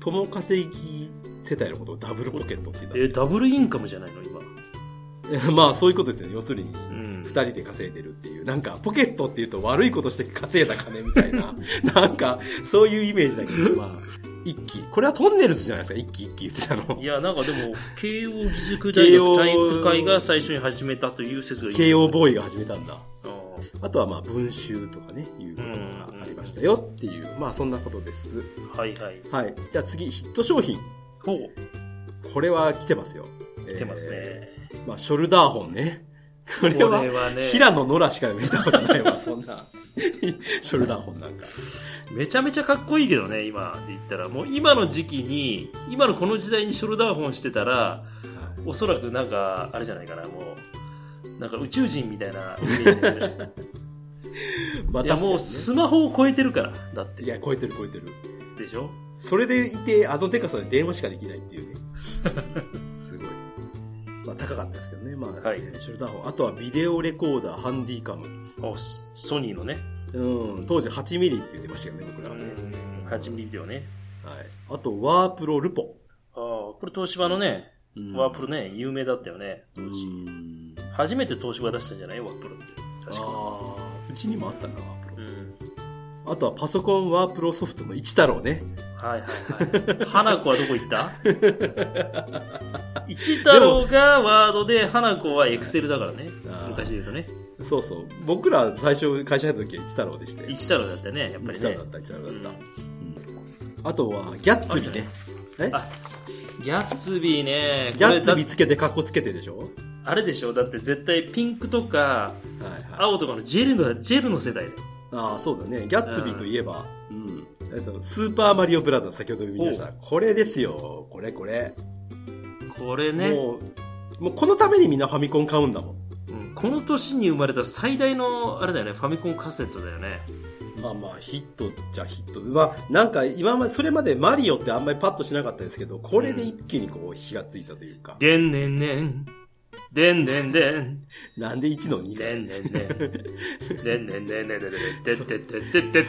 共稼ぎ世帯のことをダブルポケットって言った、ダブルインカムじゃないの今。まあそういうことですよね。要するに2人で稼いでるっていう、うん、なんかポケットっていうと悪いことして稼いだ金みたいななんかそういうイメージだけど、まあ一期、これはトンネルズじゃないですか、一期一期言ってたの。いや、なんかでも慶応義塾大学体育会が最初に始めたという説がいい。慶応ボーイが始めたんだ。あとはまあ文集とかね、いうことがありましたよっていう、まあそんなことです。はいはいはい。じゃあ次、ヒット商品。ほう、これは来てますよ。来てますね、まあショルダーホンね。これはね、平野ノラしか見たことないわそんなショルダーホンなんかめちゃめちゃかっこいいけどね。今で言ったらもう今の時期に、今のこの時代にショルダーホンしてたら、はい、おそらくなんかあれじゃないかな、もうなんか宇宙人みたいなイメージになるいやもうスマホを超えてるから。だっていや超えてるでしょ。それでいてデカさで電話しかできないっていうねすごい。まあ、高かったですけどね、まあ、はい、ショルダーホン。あとはビデオレコーダー、ハンディカム。ソニーのね。うん、当時8ミリって言ってましたよね、僕らはね。8ミリビデオね。はい。あと、ワープロルポ。ああ、これ東芝のね、ワープロね、有名だったよね、当時。初めて東芝出したんじゃない？ワープロって。確かに。ああ、うちにもあったな、ワープロ。あとはパソコンワープロソフトの一太郎ね。はいはいはい。花子はどこ行った一太郎がワードで花子はエクセルだからね。昔で言うとね。そうそう。僕ら最初会社入った時は一太郎でして。一太郎だったね、やっぱりね。一太郎だった。あとはギャッツビーね。ギャッツビーね。ギャッツビーつけてカッコつけてでしょ。あれでしょ。だって絶対ピンクとか青とかのジェルの世代だよ。ああそうだね。ギャッツビーといえば、うん、スーパーマリオブラザーズ、先ほど見ました。これですよ。これね。もうこのためにみんなファミコン買うんだもん。うん、この年に生まれた最大のあれだよね。ファミコンカセットだよね。まあまあヒットじゃヒット。まあなんか今までそれまでマリオってあんまりパッとしなかったですけど、これで一気にこう火がついたというか。でんねんねん。でんでんでん。なんで1の2か。でんでんでん。でんでんでんでんでんでん。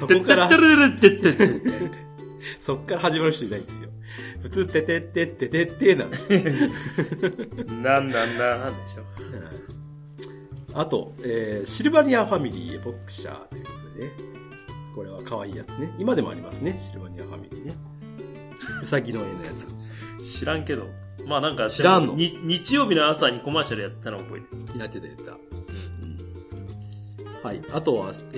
そっから始まる人いないんですよ。普通、ててててててなんですよ。なんでしょ。あと、シルバニアファミリーエポック社ということでね。これは可愛いやつね。今でもありますね、シルバニアファミリーね。うさぎの絵のやつ。知らんけど。まあなんか知らんの。日曜日の朝にコマーシャルやったの覚えてる。やってた、うん、はい。あとは、食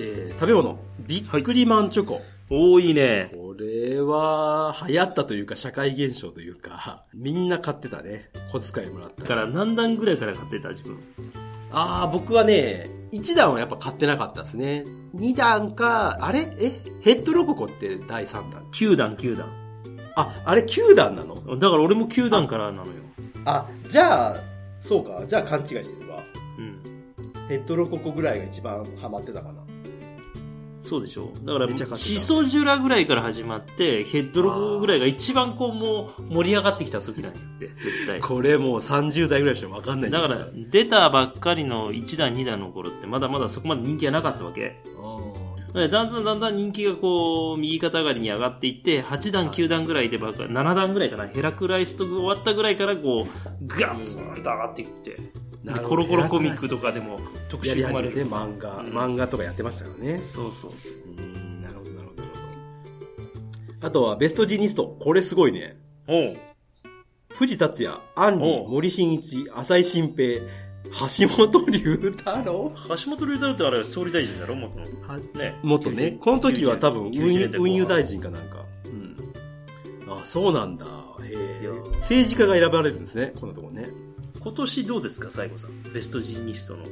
べ物、ビックリマンチョコ、はい、多いね。これは流行ったというか社会現象というか、みんな買ってたね。小遣いもらったから。何段ぐらいから買ってた自分？僕はね、1段はやっぱ買ってなかったですね。2段か、ヘッドロココって第3弾。9段。あれ9段なの？だから俺も9段からなのよ。じゃあ、そうか。じゃあ勘違いしてるわ。うん。ヘッドロココぐらいが一番ハマってたかな。そうでしょ。だからシソジュラぐらいから始まってヘッドロコぐらいが一番こうもう盛り上がってきた時なんやって絶対。これもう30代ぐらいでしょ分かんないんだから出たばっかりの1段2段の頃ってまだまだそこまで人気がなかったわけ。だんだん人気がこう右肩上がりに上がっていって8段9段ぐらいでばっかり7段ぐらいかなヘラクライスト終わったぐらいからこうガツンと上がっていって。でコロコロコミックとかでも特集組まれる漫画とかやってましたからね。そう、なるほど。あとはベストジーニスト、これすごいね。藤達也、アンリ、森進一、浅井新平、橋本龍太郎。橋本龍太郎ってあれ総理大臣だろ元の。元ね。この時は多分運輸大臣かなんか。あ、そうなんだ。政治家が選ばれるんですねこのとこね。今年どうですか西郷さん、ベストジーニストの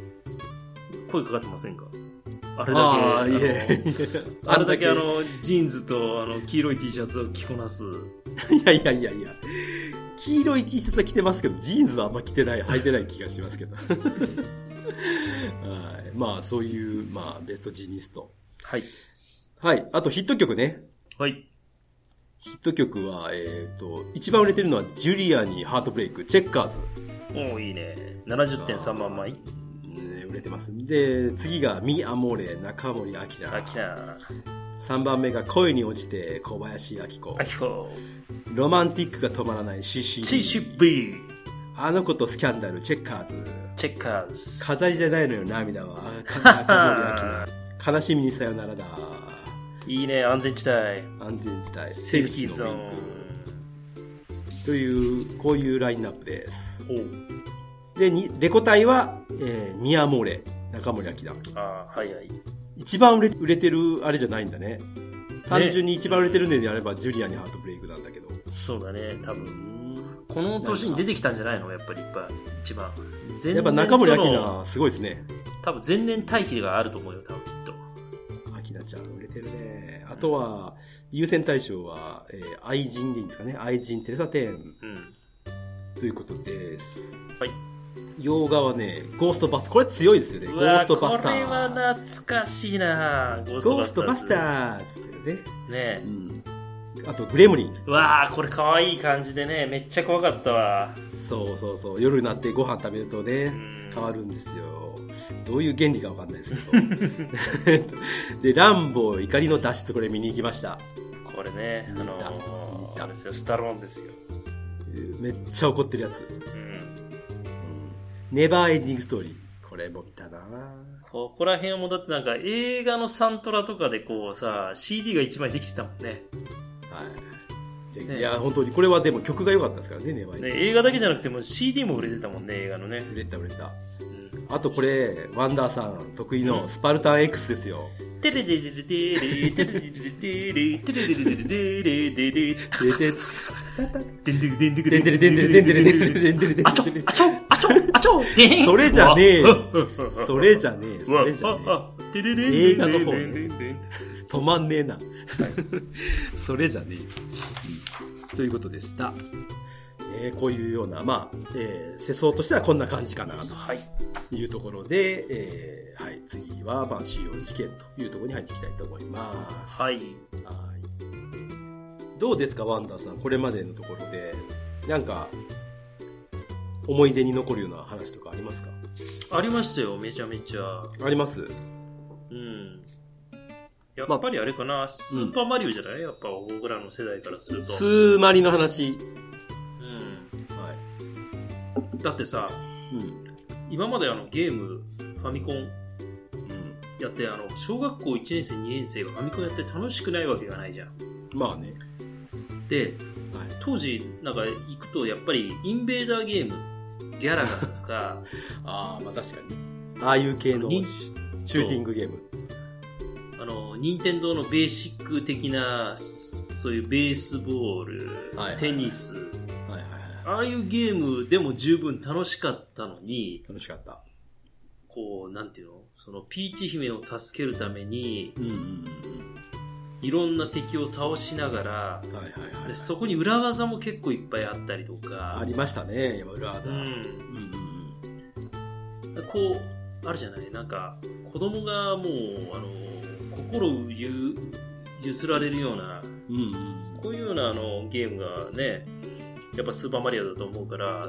声かかってませんか？あれだけジーンズと黄色い T シャツを着こなす。いや黄色い T シャツは着てますけどジーンズはあんま着てない履いてない気がしますけどまあそういう、まあ、ベストジーニスト。はい。あとヒット曲ね。ヒット曲は一番売れてるのはジュリアにハートブレイク、チェッカーズ。おお、いいね。70.3 万枚、売れてます。で、次がミ・アモーレ、中森明菜。3番目が恋に落ちて、小林明子。ロマンティックが止まらない、CCB。あの子とスキャンダル、チェッカーズ。飾りじゃないのよ、涙は。中森明菜。悲しみにさよならだ。いいね、安全地帯。セーフティーゾーン。という、こういうラインナップです。で、レコ大は、ミアモーレ、中森明菜。一番売れてる、あれじゃないんだね。単純に一番売れてるのであれば、ジュリアにハートブレイクなんだけど。そうだね、多分。この年に出てきたんじゃないのやっぱりいっぱい、一番。やっぱ中森明菜、すごいですね。多分、前年待機があると思うよ、多分きっと。明菜ちゃん、売れてるね。あとは、優先大賞は、愛人でいいんですかね。愛人テレサテン、ということです。洋画はね、ゴーストバスター。これ強いですよね。ゴーストバスター。これは懐かしいな。ゴーストバスターズね。あとグレムリン。これ可愛い感じでね、めっちゃ怖かったわ。そう。夜になってご飯食べるとね、変わるんですよ。どういう原理か分かんないですけど。で、ランボー怒りの脱出、これ見に行きました。これね、あれですよ、スタローンですよ。めっちゃ怒ってるやつ。ネバーエンディングストーリー。これも見たな。ここら辺はもうだってなんか映画のサントラとかでこうさ、CD が一枚できてたもんね。いや本当にこれはでも曲が良かったですからね、ネバーエンディング。映画だけじゃなくても CD も売れてたもんね、映画のね。売れた。あとこれワンダーさん得意のスパルタン X ですよ。テレデデデデレテレデデデレテレデデデレデデデそれじゃねえよ。映画の方ね。止まんねえな。それじゃねえよ。ということでした。こういうような、世相としてはこんな感じかなというところで、次は収容事件というところに入っていきたいと思います。どうですかワンダーさん、これまでのところでなんか思い出に残るような話とかありますか？ありましたよ、めちゃめちゃあります。やっぱりあれかな、スーパーマリオじゃない、やっぱ僕らの世代からするとスーマリの話。だってさ、今までゲームファミコンやって小学校1年生2年生がファミコンやって楽しくないわけがないじゃん。で、当時なんか行くとやっぱりインベーダーゲーム、ギャラガとかああいう系のシューティングゲーム、任天堂のベーシック的なそういうベースボール、はいはいはい、テニス、はいはいはい、ああいうゲームでも十分楽しかったのに、楽しかった。こうなんていうの、そのピーチ姫を助けるために、うんうんうん、いろんな敵を倒しながら、はいはいはい、でそこに裏技も結構いっぱいあったりとか、ありましたね、裏技。うんうんうん、こうあるじゃない、なんか子供がもう心をゆすられるような、うんうん、こういうようなゲームがね。やっぱスーパーマリオだと思うから、はい、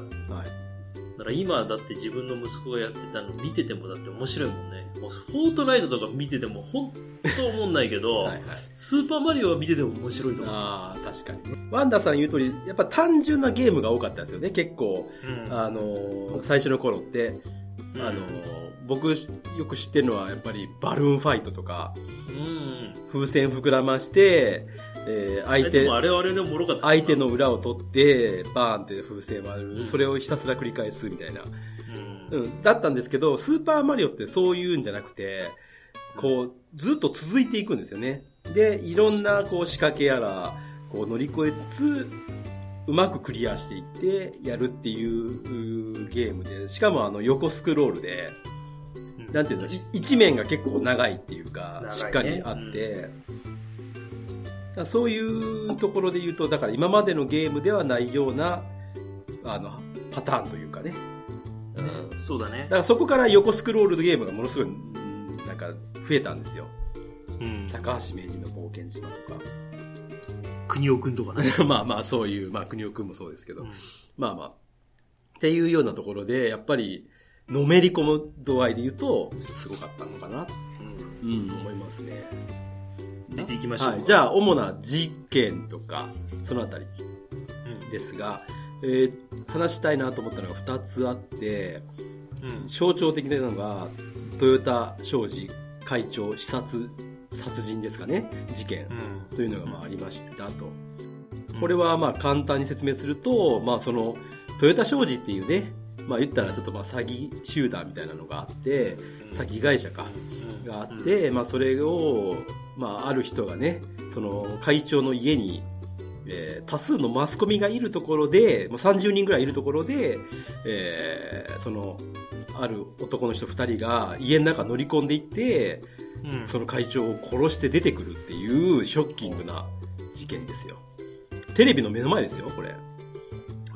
だから今だって自分の息子がやってたの見ててもだって面白いもんね。もうフォートナイトとか見てても本当思んないけどはい、はい、スーパーマリオは見てても面白いと思う。あ、確かにワンダさん言う通りやっぱ単純なゲームが多かったですよね結構、うん、最初の頃って、うん、僕よく知ってるのはやっぱりバルーンファイトとか、うん、風船膨らまして相手の裏を取ってバーンって風船割る、うん、それをひたすら繰り返すみたいな、うんうん、だったんですけどスーパーマリオってそういうんじゃなくてこうずっと続いていくんですよね。でいろんなこう仕掛けやらこう乗り越えつつうまくクリアしていってやるっていうゲームで、しかも横スクロールでなんていうの、一面が結構長いっていうか、ね、しっかりあって、うん、そういうところで言うとだから今までのゲームではないようなパターンというかね、うん、そうだね。だからそこから横スクロールのゲームがものすごいなんか増えたんですよ、うん、高橋名人の冒険島とか国尾くんとかねまあまあそういう、まあ、国尾くんもそうですけど、うん、まあまあっていうようなところでやっぱりのめり込む度合いで言うとすごかったのかな、うんうん、思いますね。出ていきましょう、はい、じゃあ主な事件とかそのあたりですが、うん、話したいなと思ったのが2つあって、うん、象徴的なのが豊田商事会長刺殺殺人ですかね事件というのがまあありましたと、うん、これはまあ簡単に説明すると、まあ、その豊田商事っていうねまあ、言ったらちょっとまあ詐欺集団みたいなのがあって詐欺会社かがあって、まあ、それを、まあ、ある人がねその会長の家に、多数のマスコミがいるところでもう30人ぐらいいるところで、そのある男の人2人が家の中乗り込んでいってその会長を殺して出てくるっていうショッキングな事件ですよ。テレビの目の前ですよこれ。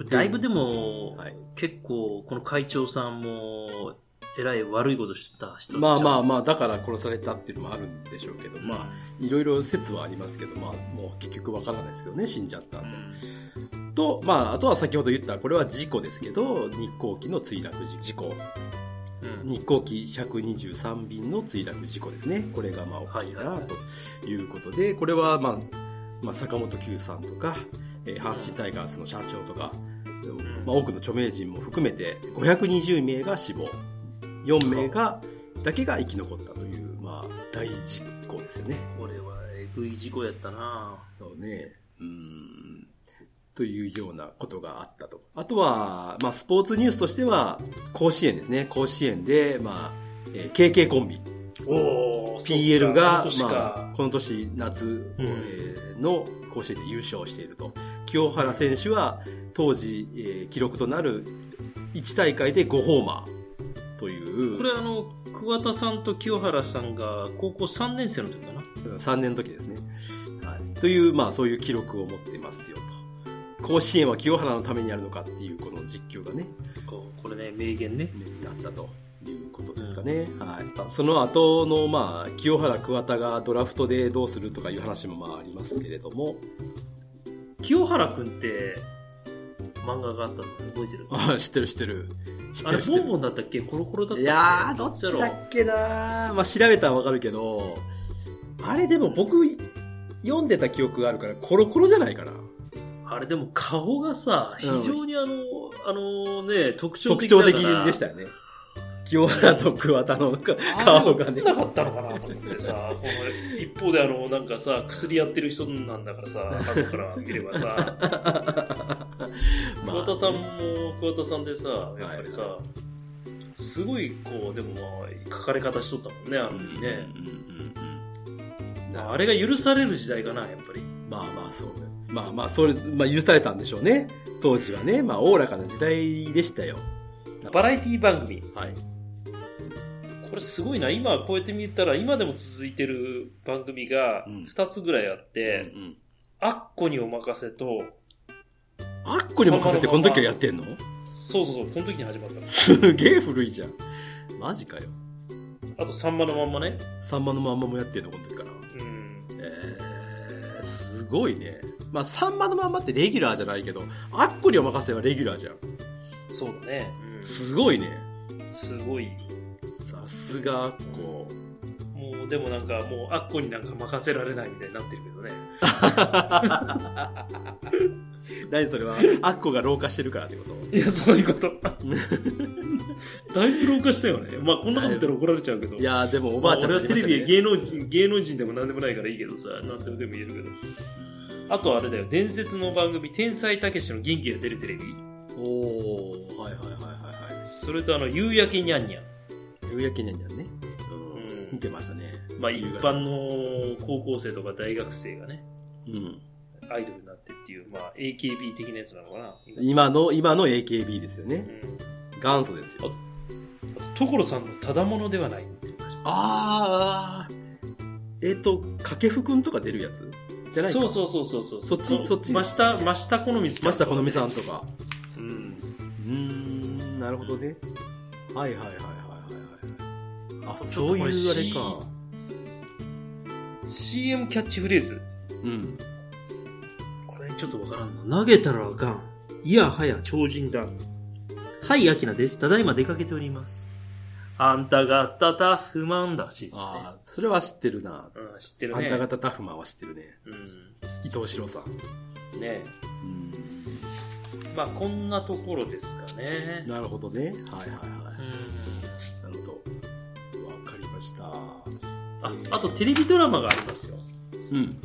だいぶでも、はい、結構この会長さんもえらい悪いことした人まあまあまあだから殺されたっていうのもあるんでしょうけど、うん、まあいろいろ説はありますけどまあもう結局わからないですけどね死んじゃったんで、うん、とまああとは先ほど言ったこれは事故ですけど日航機の墜落事故、うん、日航機123便の墜落事故ですね。これがまあ大きいなということで、はい、これはまあ坂本九さんとか阪神タイガースの社長とか、うんまあ、多くの著名人も含めて520名が死亡4名だけが生き残ったという、まあ、大事故ですよね。これはえぐい事故やったなそうね。というようなことがあったと。あとは、まあ、スポーツニュースとしては甲子園ですね。甲子園で、まあKK コンビPL がこの年夏の甲子園で優勝していると。清原選手は当時、記録となる1大会で5ホーマーという。これ桑田さんと清原さんが高校3年生の時かな3年の時ですね、はい、という、まあ、そういう記録を持ってますよと。甲子園は清原のためにあるのかっていうこの実況がねこれね名言ねだったということですかね、うんはい、その後の、まあ、清原桑田がドラフトでどうするとかいう話もまあありますけれども清原くんって漫画があったの覚えてる？あ、知ってる。あれボンボンだったっけ？コロコロだったっけ？いやーどっちだっけなー。まあ調べたらわかるけど、あれでも僕読んでた記憶があるからコロコロじゃないかな。あれでも顔がさ非常にね特徴的でしたよね。清原と桑田の顔がねなかったのかなと思ってさこの一方でなんかさ薬やってる人なんだからさ後から見ればさ桑田さんも桑田さんでさやっぱりさ、はい、すごいこうでもまあ書かれ方しとったもんねあの時ね、うんうんうんうん、あれが許される時代かな、やっぱり。まあまあそうね。まあまあそれ、まあ許されたんでしょうね。当時はね、まあおおらかな時代でしたよ。バラエティ番組。はい。これすごいな、今こうやって見たら、今でも続いてる番組が2つぐらいあって、うんうんうん、アッコにお任せと、アッコにお任せってこの時はやってんの？そうそうそう、この時に始まったの。すげえ古いじゃん。マジかよ。あと、サンマのまんまね。サンマのまんまもやってんの、この時から。うん。すごいね。まあ、サンマのまんまってレギュラーじゃないけど、アッコにお任せはレギュラーじゃん。そうだね。うん、すごいね。すごい。さすがアッコ。もう、でもなんか、もうアッコになんか任せられないみたいになってるけどね。何それはアッコが老化してるからってこと？いや、そういうこと。だいぶ老化したよね。まあこんなこと言ったら怒られちゃうけど。いやでもおばあちゃん、まあ、俺はテレビ芸能人でも何でもないからいいけどさ、何でも言えるけど。あとあれだよ、伝説の番組天才たけしの元気が出るテレビ。おー、はいはいはいはいはい。それと夕焼けにゃんにゃん。夕焼けにゃんにゃんね。うん、見てましたね。まあ一般の高校生とか大学生がね。うん。アイドルになってっていう、まあ AKB 的なやつなのかな。今の AKB ですよね。うん、元祖ですよ。所さんのただものではないっていう感じ。ああ、掛布くんとか出るやつじゃないか。そう。そっち。真下好みさんとか。真下好みさんとか。なるほどね。はい。あ、そういうあれか。CM キャッチフレーズ。うん。ちょっとわからんな。投げたらあかん。いやはや超人だ。はい、アキナです。ただいま出かけております。あんたがたた不満だしですね。ああ、それは知ってるな。うん、知ってるね。あんたがたた不満は知ってるね。うん。伊藤四郎さん。ねえ。うん。まあ、こんなところですかね。なるほどね。はい。なるほど。わかりました。あとテレビドラマがありますよ。うん。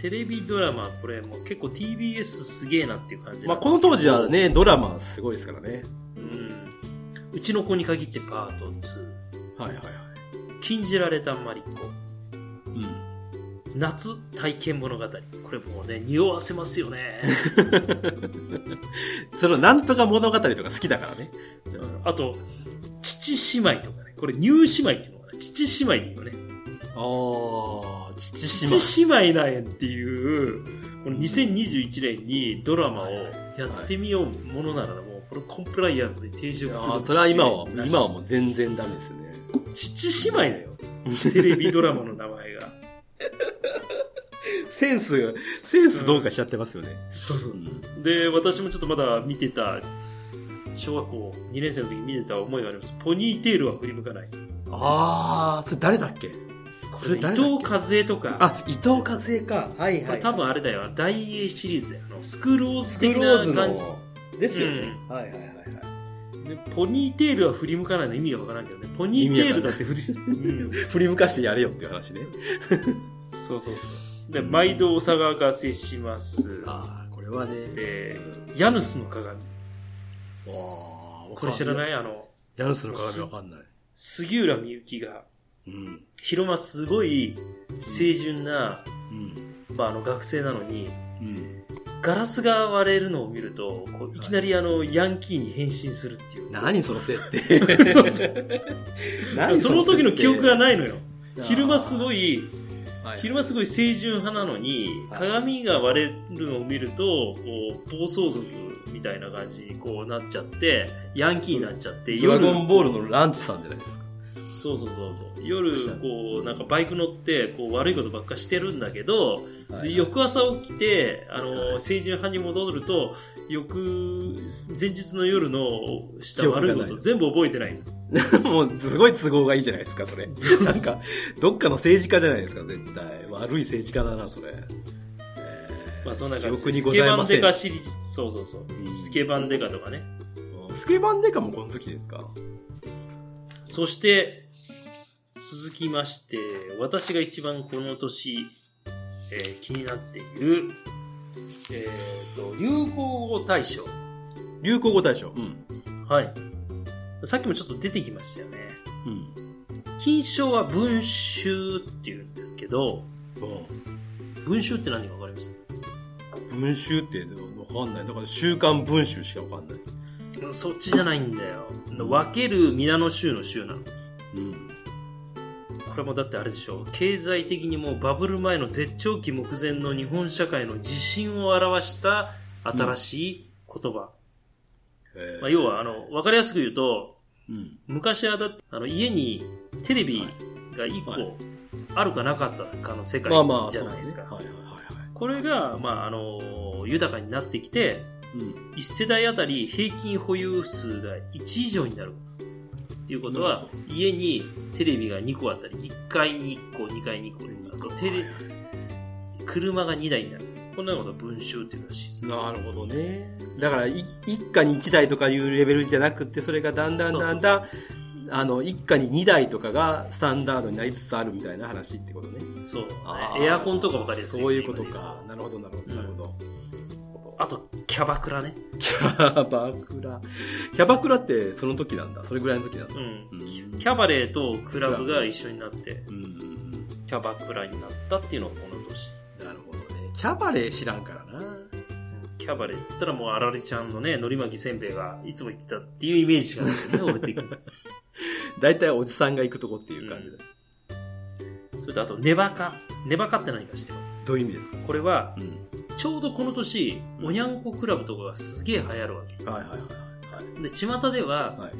テレビドラマ、これもう結構 TBS すげえなっていう感じなんですけど、まあ、この当時はね、ドラマすごいですからね。うん。うちの子に限ってパート2。はいはいはい。禁じられたマリコ。うん。夏体験物語。これもうね、匂わせますよね。そのなんとか物語とか好きだからね。うん、あと、父姉妹とかね。これ、乳姉妹っていうのかな。父姉妹にもね。父姉妹なんやっていう、この2021年にドラマをやってみようものなら、もうこれコンプライアンスに定職する。あ、それは今はもう全然ダメですね。父姉妹だよ。テレビドラマの名前が。センスどうかしちゃってますよね。うん、そう。で、私もちょっとまだ見てた、小学校2年生の時に見てた思いがあります。ポニーテールは振り向かない。あー、それ誰だっけ？これ伊藤和恵とか。あ、伊藤和恵か。はいはい。多分あれだよ。大英シリーズや。スクローズ的な感じ。ですよね、うん。はい。で、ポニーテールは振り向かないの意味がわからんけどね。ポニーテールだって振り向かしてやれよっていう話ね。そう。で、毎度お騒がせします。ああ、これはね。で、ヤヌスの鏡。これ知らない？ヤヌスの鏡わかんない。杉浦みゆきが。うん、昼間すごい清純な、うんまあ、学生なのに、うん、ガラスが割れるのを見るとこういきなりヤンキーに変身するっていう。何その設定。その時の記憶がないのよ。昼間すごい清純派なのに、はい、鏡が割れるのを見るとこう暴走族みたいな感じにこうなっちゃってヤンキーになっちゃって、うん、ドラゴンボールのランチさんじゃないですか。そう。夜こうなんかバイク乗ってこう悪いことばっかしてるんだけど、で翌朝起きて清純派に戻ると前日の夜のした悪いこと全部覚えてない。もうすごい都合がいいじゃないですかそれ。なんかどっかの政治家じゃないですか絶対。悪い政治家だなそれ。まあそんな感じ。スケバンデカシリーズ。そう。スケバンデカとかね。スケバンデカもこの時ですか。そして続きまして、私が一番この年、気になっている、流行語大賞。流行語大賞。うん。はい。さっきもちょっと出てきましたよね。うん。金賞は文集っていうんですけど、うん、文集って何が分かります？文集って分かんない。だから週刊文集しか分かんない。そっちじゃないんだよ。分ける皆の衆の衆なの。うん。これもだってあれでしょ。経済的にもうバブル前の絶頂期目前の日本社会の自信を表した新しい言葉。うんまあ、要は分かりやすく言うと、うん、昔はだって家にテレビが1個あるかなかったかの世界じゃないですか。これが、まあ豊かになってきて、うん、1世代あたり平均保有数が1以上になるということは、うん、家にテレビが2個あったり1階に1個2階に1個になると車が2台になる。こんなことは文集っていうらしいです。なるほどね。だから一家に1台とかいうレベルじゃなくて、それがだんだんだんだん一家に2台とかがスタンダードになりつつあるみたいな話ってことね。そう、ね、エアコンとかばかりですね。そういうことか。なるほどなるほどなるほど。あとキャバクラね。キャバクラってその時なんだ。それぐらいの時なんだ、うんうん、キャバレーとクラブが一緒になって、うん、キャバクラになったっていうのがこの年。なるほどね。キャバレー知らんからな。キャバレーっつったらもうあられちゃんのね、のり巻きせんべいがいつも行ってたっていうイメージしかないよね。俺的に大体おじさんが行くとこっていう感じだ、うん、それとあとネバカ。ネバカって何か知ってます？どういう意味ですか？これは、うんちょうどこの年、おにゃんこクラブとかがすげえ流行るわけ。はいはいはい。で、巷では、はい、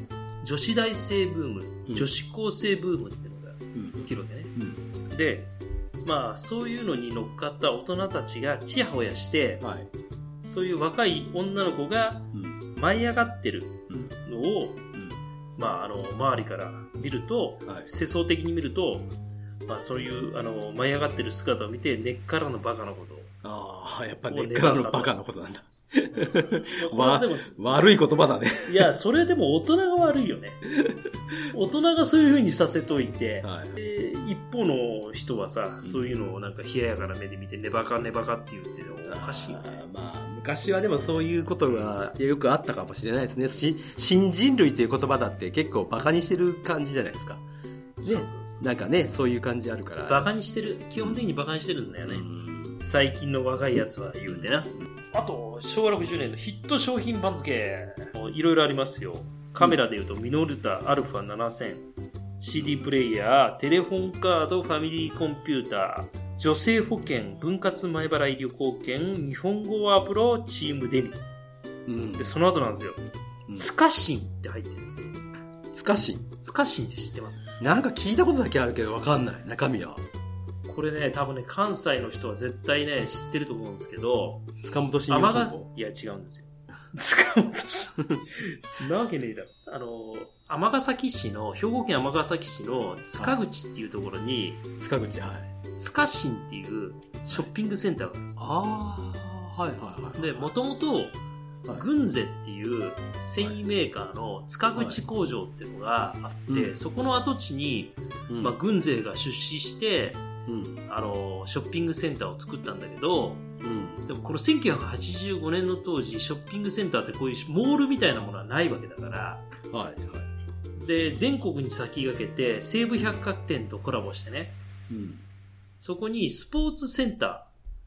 女子大生ブーム、うん、女子高生ブームっていうのが起きるわけね、うんうん。で、まあ、そういうのに乗っかった大人たちがチヤホヤして、はい、そういう若い女の子が舞い上がってるのを、うんうん、まあ、周りから見ると、はい、世相的に見ると、まあ、そういう舞い上がってる姿を見て、根っからのバカなことを。ああ、やっぱ根っからのバカのことなんだ。悪い言葉だね。いや、それでも大人が悪いよね。大人がそういう風にさせといて、はい、で一方の人はさ、うん、そういうのをなんか冷ややかな目で見て、ネバカネバカって言ってるのおかしいよね。まあ、昔はでもそういうことがよくあったかもしれないですね。新人類っていう言葉だって結構バカにしてる感じじゃないですか。ね、そうなんかね、そういう感じあるから。バカにしてる、基本的にバカにしてるんだよね。うん最近の若いやつは言うてな。あと昭和60年のヒット商品番付いろいろありますよ。カメラでいうとミノルタアルファ7000 CD プレイヤーテレホンカードファミリーコンピューター女性保険分割前払い旅行券日本語アプロチームデビ、うん、でその後なんですよ、うん、つかしんって入ってるんですよ。つかしんって知ってます？なんか聞いたことだけあるけど分かんない。中身はこれね、多分ね、関西の人は絶対ね、知ってると思うんですけど、塚本信用金庫？いや、違うんですよ。塚本信用そんなわけねえだろ。尼崎市の、兵庫県尼崎市の塚口っていうところに、はい、塚口、はい。塚新っていうショッピングセンターがあるんです。ああ、はいはいはい。で、もともと、軍勢っていう繊維メーカーの塚口工場っていうのがあって、はいはいうん、そこの跡地に、うんまあ、軍勢が出資して、うん、ショッピングセンターを作ったんだけど、うん、でもこの1985年の当時ショッピングセンターってこういうモールみたいなものはないわけだから、はいはい、で全国に先駆けて西武百貨店とコラボしてね、うん、そこにスポーツセンター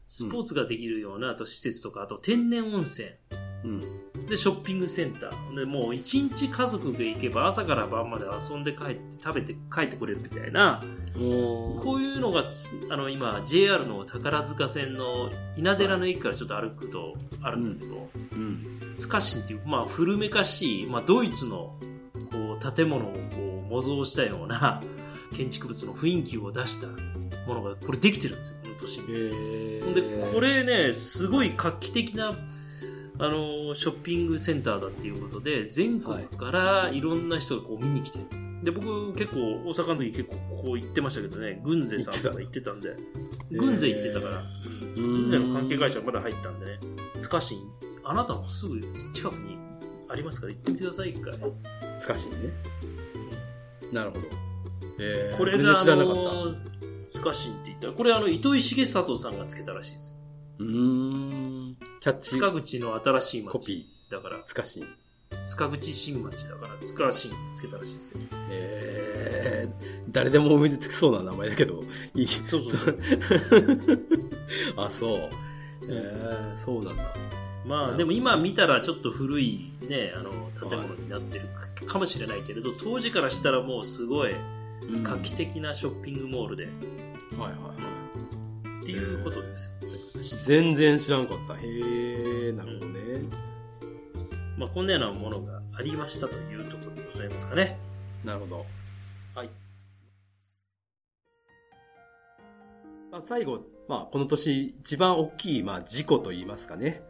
スポーツができるようなあと施設とかあと天然温泉、うん、でショッピングセンターでもう1日家族で行けば朝から晩まで遊んで帰って食べて帰ってこれるみたいなこういうのが今 JR の宝塚線の稲寺の駅からちょっと歩くとあるんだけど、うんうん、つかしんっていう、まあ、古めかしい、まあ、ドイツのこう建物をこう模造したような建築物の雰囲気を出したものがこれできてるんですよこの年に。でこれねすごい画期的なショッピングセンターだっていうことで全国からいろんな人がこう見に来てる、はい、で僕結構大阪の時結構こう行ってましたけどね軍勢さんとか行ってたんで軍勢行ってたから軍勢の関係会社がまだ入ったんでねつかしんあなたもすぐ近くにありますから行ってみてください一回つかしんね、うん、なるほど、これがつかしんって言ったらこれ糸井重里さんがつけたらしいですよ。うーんキャッチ塚口の新しい街コピーだからつかしん塚口新町だから塚新ってつけたらしいんですよ。誰でも思い出つきそうな名前だけどいい。そうそうあ、そう、そうなんだ。まあでも今見たらちょっと古いね、あの建物になってるかもしれないけれど、当時からしたらもうすごい画期的なショッピングモールで、うん、はいはいっていうことです、全然知らんかった。へえ、なるほどね、うん、まあこんなようなものがありましたというところでございますかね。なるほど、はい。まあ、最後、まあ、この年一番大きい、まあ、事故といいますかね、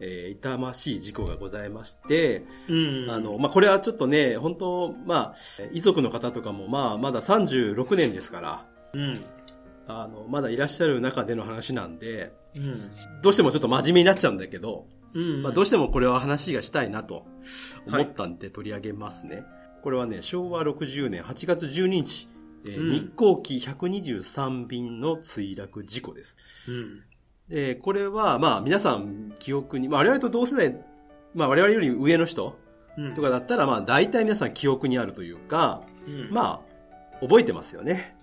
痛ましい事故がございまして、うん、まあ、これはちょっとね、本当、まあ、遺族の方とかも、まあ、まだ36年ですから、うん、まだいらっしゃる中での話なんで、うん、どうしてもちょっと真面目になっちゃうんだけど、うん、まあ、どうしてもこれは話がしたいなと思ったんで取り上げますね。はい、これはね、昭和60年8月12日、うん、日航機123便の墜落事故です。うん、これは、まあ、皆さん、記憶に、まあ、我々と同世代、まあ、我々より上の人とかだったら、まあ、大体皆さん記憶にあるというか、うん、まあ、覚えてますよね。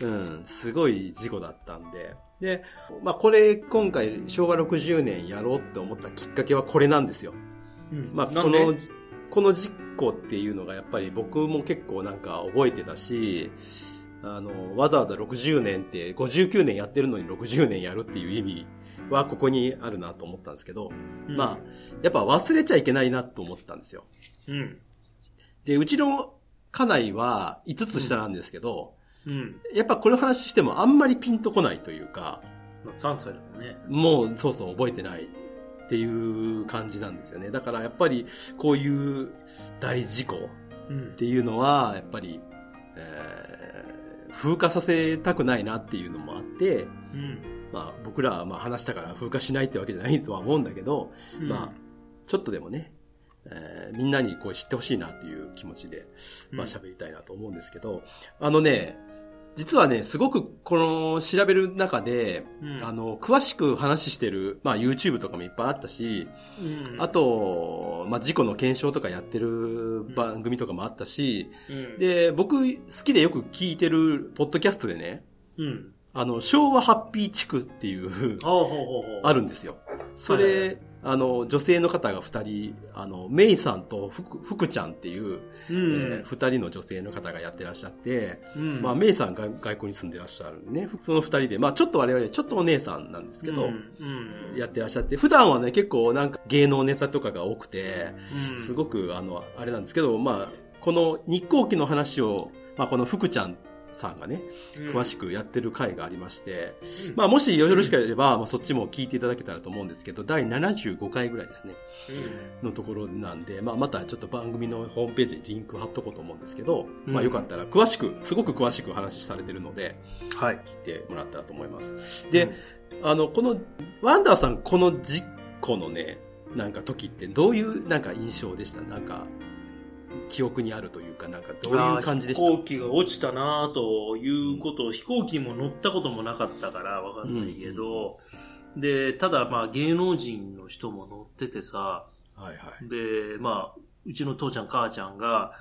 うん。うん、すごい事故だったんで。で、まあ、これ、今回、昭和60年やろうって思ったきっかけはこれなんですよ。うん、まあ、この事故っていうのが、やっぱり僕も結構なんか覚えてたし、わざわざ60年って59年やってるのに60年やるっていう意味はここにあるなと思ったんですけど、うん、まあやっぱ忘れちゃいけないなと思ったんですよ。うん、でうちの家内は5つ下なんですけど、うんうん、やっぱこの話してもあんまりピンとこないというか、3歳だもんね。もうそうそう覚えてないっていう感じなんですよね。だからやっぱりこういう大事故っていうのはやっぱり、風化させたくないなっていうのもあって、うん、まあ僕らはまあ話したから風化しないってわけじゃないとは思うんだけど、うん、まあちょっとでもね、みんなにこう知ってほしいなっていう気持ちで、まあ喋りたいなと思うんですけど、うん、ね、実はね、すごくこの調べる中で、うん、詳しく話してる、まあ YouTube とかもいっぱいあったし、うん、あと、まあ事故の検証とかやってる番組とかもあったし、うん、で、僕好きでよく聞いてるポッドキャストでね、うん、昭和ハッピー地区っていうあるんですよ。それ、はい、女性の方が2人、メイさんと福ちゃんっていう、2人の女性の方がやってらっしゃって、うん、まあ、メイさんが外国に住んでらっしゃるんでね、その2人で、まあ、ちょっと我々、ちょっとお姉さんなんですけど、うんうん、やってらっしゃって、普段はね、結構なんか芸能ネタとかが多くて、すごく、あれなんですけど、まあ、この日航機の話を、まあ、この福ちゃんさんがね、詳しくやってる回がありまして、うん、まあもしよろしければ、まあ、そっちも聞いていただけたらと思うんですけど、第75回ぐらいですね、うん、のところなんで、まあまたちょっと番組のホームページにリンク貼っとこうと思うんですけど、うん、まあよかったら詳しく、すごく詳しく話されてるので、はい、聞いてもらったらと思います。で、うん、この、ワンダーさん、この事故のね、なんか時ってどういうなんか印象でした？なんか、記憶にあるというか、なんかどういう感じでした？飛行機が落ちたなということを、飛行機にも乗ったこともなかったからわかんないけど、うん、で、ただまあ芸能人の人も乗っててさ、はいはい、で、まあ、うちの父ちゃん母ちゃんが、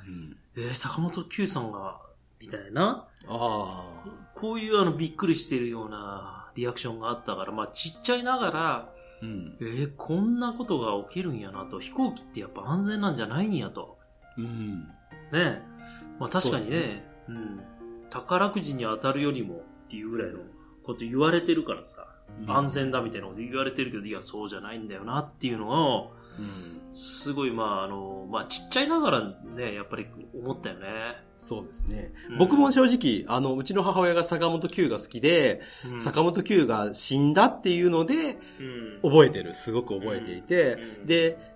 うん、坂本九さんが、みたいな、あ、こういうびっくりしてるようなリアクションがあったから、まあちっちゃいながら、うん、こんなことが起きるんやなと、飛行機ってやっぱ安全なんじゃないんやと。うん、ね、まあ確かにね、うん、宝くじに当たるよりもっていうぐらいのこと言われてるからさ、うん、安全だみたいなこと言われてるけど、いやそうじゃないんだよなっていうのを、うん、すごいまあまあちっちゃいながらね、やっぱり思ったよね。そうですね。うん、僕も正直うちの母親が坂本九が好きで、うん、坂本九が死んだっていうので、うん、覚えてる、すごく覚えていて、うんうん、で。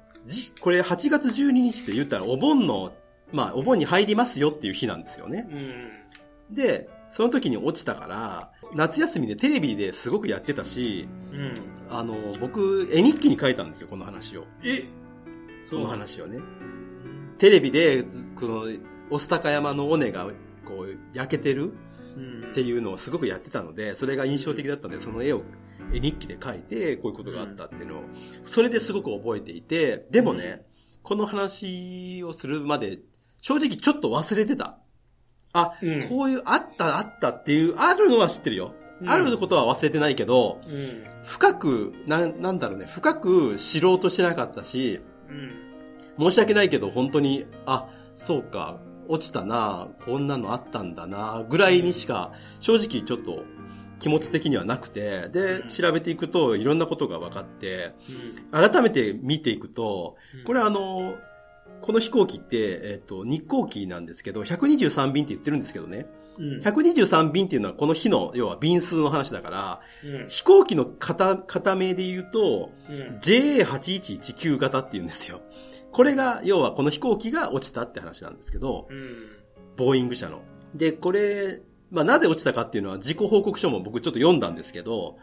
これ8月12日って言ったらお盆の、まあお盆に入りますよっていう日なんですよね。うん、で、その時に落ちたから、夏休みでテレビですごくやってたし、うん、僕、絵日記に書いたんですよ、この話を。その話をね。テレビで、この、御巣鷹山の尾根が、こう、焼けてるっていうのをすごくやってたので、それが印象的だったので、その絵を、日記で書いてこういうことがあったっていうのを、それですごく覚えていて、でもね、この話をするまで、正直ちょっと忘れてた。あ、うん、こういう、あったっていう、あるのは知ってるよ。あることは忘れてないけど、うん、深く、なんだろうね、深く知ろうとしてなかったし、うん、申し訳ないけど、本当に、あ、そうか、落ちたな、こんなのあったんだな、ぐらいにしか、正直ちょっと気持ち的にはなくて、で、調べていくといろんなことが分かって、うん、改めて見ていくと、これこの飛行機って、日航機なんですけど、123便って言ってるんですけどね。うん、123便っていうのはこの日の、要は便数の話だから、うん、飛行機の型名で言うと、うん、JA8119 型って言うんですよ。これが、要はこの飛行機が落ちたって話なんですけど、うん、ボーイング社の。で、これ、まあ、なぜ落ちたかっていうのは事故報告書も僕ちょっと読んだんですけど、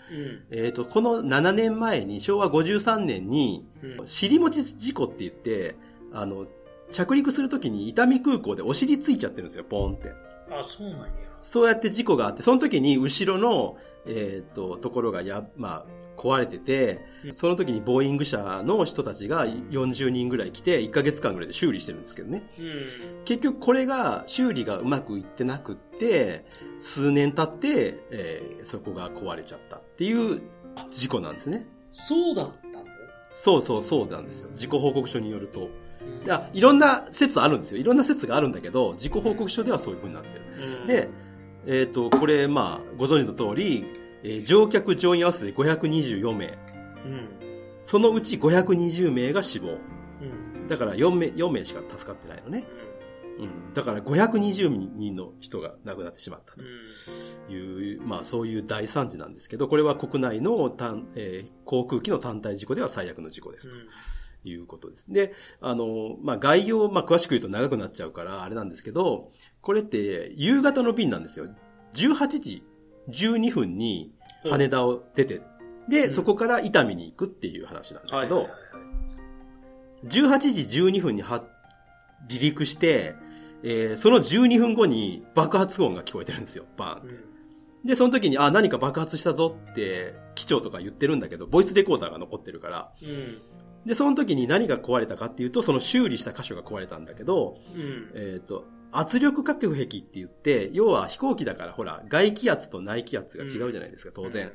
うん、この7年前に、昭和53年に、尻持ち事故って言って、着陸するときに伊丹空港でお尻ついちゃってるんですよ、ポーンって。あ、そうなんや。そうやって事故があって、その時に後ろの、ところが壊れてて、その時にボーイング社の人たちが40人ぐらい来て、1ヶ月間ぐらいで修理してるんですけどね。うん、結局これが、修理がうまくいってなくって、数年経って、そこが壊れちゃったっていう事故なんですね。そうだったの？そうそうそうなんですよ。事故報告書によると。いろんな説あるんですよ。いろんな説があるんだけど、事故報告書ではそういう風になってる。うん、で、これ、まあ、ご存知の通り、乗客乗員合わせて524名。うん、そのうち520名が死亡。うん、だから4名しか助かってないのね。うん、だから520人の人が亡くなってしまったという、うん、まあそういう大惨事なんですけど、これは国内の航空機の単体事故では最悪の事故ですと。うん、いうことです。で、まあ、概要を、まあ、詳しく言うと長くなっちゃうから、あれなんですけど、これって、夕方の便なんですよ。18時12分に羽田を出て、うん、で、そこから伊丹に行くっていう話なんだけど、はいはいはい、18時12分に離陸して、その12分後に爆発音が聞こえてるんですよ。バーンって。うん、で、その時に、あ、何か爆発したぞって、機長とか言ってるんだけど、ボイスレコーダーが残ってるから、うん、で、その時に何が壊れたかっていうと、その修理した箇所が壊れたんだけど、うん、圧力隔壁って言って、要は飛行機だからほら、外気圧と内気圧が違うじゃないですか、当然。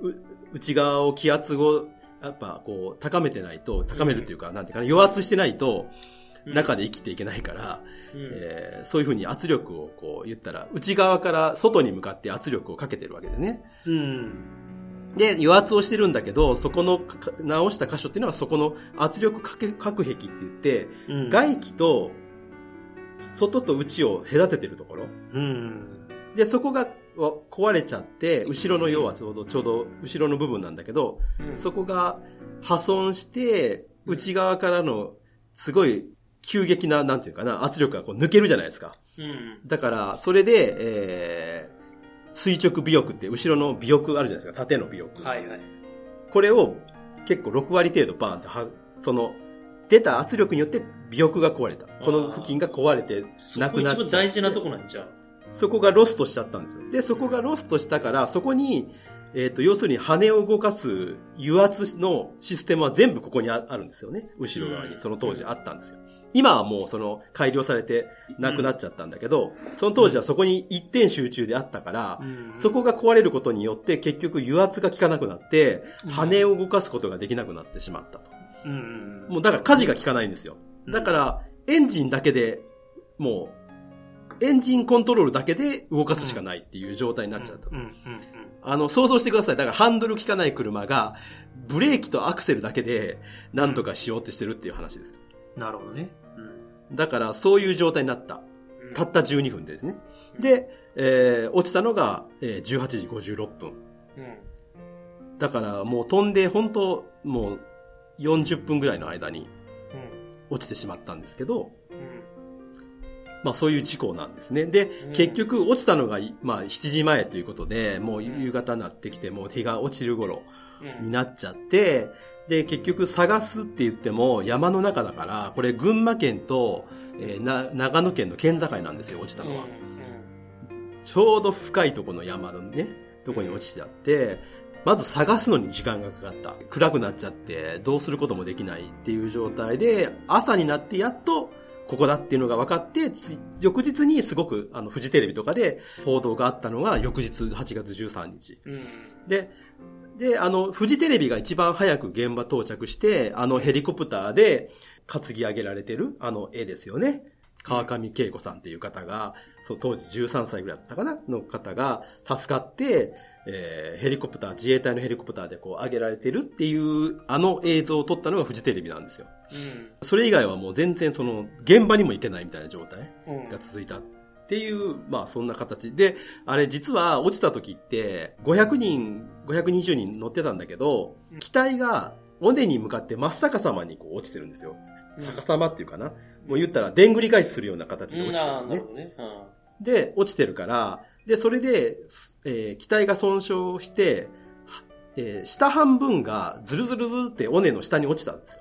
うん、内側を気圧を、やっぱこう、高めてないと、高めるというか、うん、なんていうかな、余圧してないと、中で生きていけないから、うん、そういう風に圧力をこう言ったら、内側から外に向かって圧力をかけてるわけですね。うん、で、油圧をしてるんだけど、そこの直した箇所っていうのはそこの圧力隔壁って言って、うん、外気と外と内を隔ててるところ、うん、で、そこが壊れちゃって、後ろの要はちょうど後ろの部分なんだけど、うん、そこが破損して、内側からのすごい急激な、なんていうかな、圧力がこう抜けるじゃないですか。うん、だから、それで、垂直尾翼って後ろの尾翼あるじゃないですか、縦の尾翼。はいはい。これを結構6割程度バーンってその出た圧力によって尾翼が壊れた。この付近が壊れてなくなっちゃう。そこ一番大事なとこなんじゃ。そこがロストしちゃったんですよ。で、そこがロストしたから、そこに、要するに羽を動かす油圧のシステムは全部ここにあるんですよね。後ろ側に。その当時あったんですよ。今はもうその改良されてなくなっちゃったんだけど、うん、その当時はそこに一点集中であったから、うん、そこが壊れることによって結局油圧が効かなくなって、うん、羽を動かすことができなくなってしまったと。うん、もうだから舵が効かないんですよ。だからエンジンだけでもうエンジンコントロールだけで動かすしかないっていう状態になっちゃったと。想像してください。だからハンドル効かない車がブレーキとアクセルだけで何とかしようってしてるっていう話です。なるほどね。うん、だから、そういう状態になった。たった12分でですね。うん、で、落ちたのが、18時56分。うん、だから、もう飛んで、本当もう40分ぐらいの間に、落ちてしまったんですけど、うん、まあ、そういう事故なんですね。で、うん、結局、落ちたのが、まあ、7時前ということで、もう夕方になってきて、もう日が落ちる頃になっちゃって、うんで、結局探すって言っても山の中だから、これ群馬県と、長野県の県境なんですよ、落ちたのは。うんうん、ちょうど深いとこの山のね、とこに落ちちゃって、まず探すのに時間がかかった。暗くなっちゃってどうすることもできないっていう状態で、朝になってやっとここだっていうのが分かって、翌日にすごくフジテレビとかで報道があったのが翌日8月13日。うん、で、フジテレビが一番早く現場到着して、ヘリコプターで担ぎ上げられてる絵ですよね。川上慶子さんっていう方が、そう当時13歳ぐらいだったかなの方が助かって、ヘリコプター、自衛隊のヘリコプターでこう上げられてるっていう映像を撮ったのがフジテレビなんですよ。うん、それ以外はもう全然現場にも行けないみたいな状態が続いたっていう、うん、まあそんな形で、あれ実は落ちた時って500人、520人乗ってたんだけど、機体が尾根に向かって真っ逆さまにこう落ちてるんですよ。逆さまっていうかな。もう言ったら、でんぐり返しするような形で落ちてるね。で、落ちてるから、で、それで、機体が損傷して、下半分がズルズルズルって尾根の下に落ちたんですよ。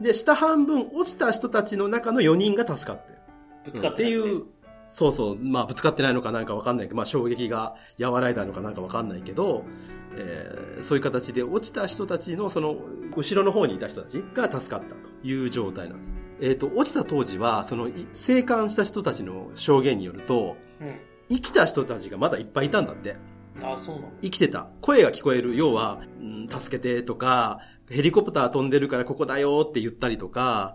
うん、で、下半分落ちた人たちの中の4人が助かってる。ぶつかってないっていう。そうそう。まあ、ぶつかってないのかなんかわかんないけど、まあ、衝撃が和らいだのかなんかわかんないけど、そういう形で落ちた人たちの後ろの方にいた人たちが助かったという状態なんです。落ちた当時は、生還した人たちの証言によると、うん、生きた人たちがまだいっぱいいたんだって。ああ、そうなの？生きてた。声が聞こえる。要は、助けてとか、ヘリコプター飛んでるからここだよって言ったりとか、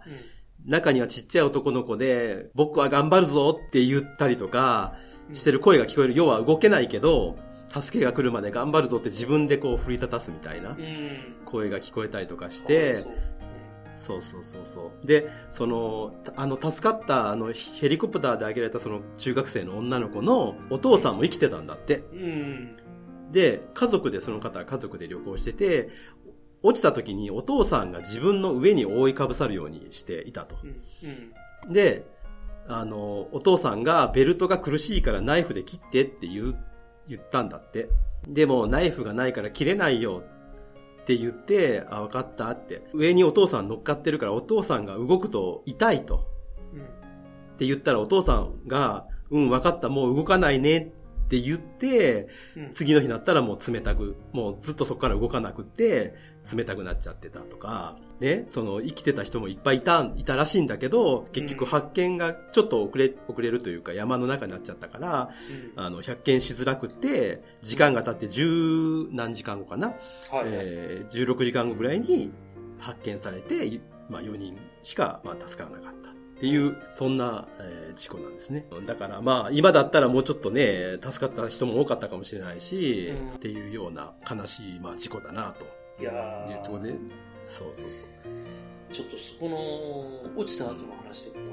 うん、中にはちっちゃい男の子で、僕は頑張るぞって言ったりとか、してる声が聞こえる。要は動けないけど、助けが来るまで頑張るぞって自分でこう振り立たすみたいな声が聞こえたりとかして、うん、そうそうそうそう。で、助かったヘリコプターで上げられた中学生の女の子のお父さんも生きてたんだって。うん、で、家族で旅行してて、落ちた時にお父さんが自分の上に覆いかぶさるようにしていたと。うん、で、お父さんがベルトが苦しいからナイフで切ってって言ったんだって。でもナイフがないから切れないよって言って、あ、わかったって。上にお父さん乗っかってるからお父さんが動くと痛いと。うん、って言ったらお父さんが、うん、わかった、もう動かないねって言って、うん、次の日になったらもう冷たく、もうずっとそこから動かなくって、冷たくなっちゃってたとか、ね、生きてた人もいっぱいいたらしいんだけど、結局発見がちょっと遅れるというか山の中になっちゃったから、うん、発見しづらくて、時間が経って十何時間後かな、はい、16時間後ぐらいに発見されて、まあ4人しかまあ助からなかった。っていう、そんな、事故なんですね。だからまあ、今だったらもうちょっとね、助かった人も多かったかもしれないし、うん、っていうような悲しい、まあ、事故だなと。いやー。いうところで、そうそうそう。ちょっとそこの、落ちた後の話とかの、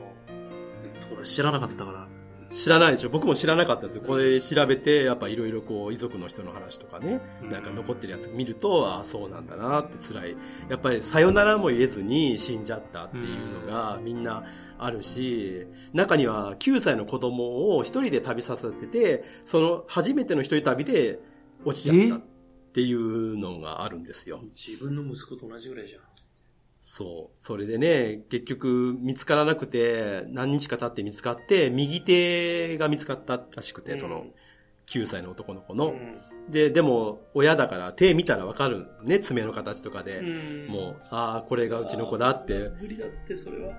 ところ知らなかったから。知らないでしょ。僕も知らなかったですよ。これ調べて、やっぱいろいろこう、遺族の人の話とかね、なんか残ってるやつ見ると、ああ、そうなんだなって辛い。やっぱりさよならも言えずに死んじゃったっていうのがみんなあるし、中には9歳の子供を一人で旅させてて、初めての一人旅で落ちちゃったっていうのがあるんですよ。自分の息子と同じぐらいじゃん。そう。それでね、結局見つからなくて、何日か経って見つかって、右手が見つかったらしくて、9歳の男の子の。うん、でも、親だから手見たらわかるね、爪の形とかで。うん、もう、ああ、これがうちの子だって。無理だって、それは。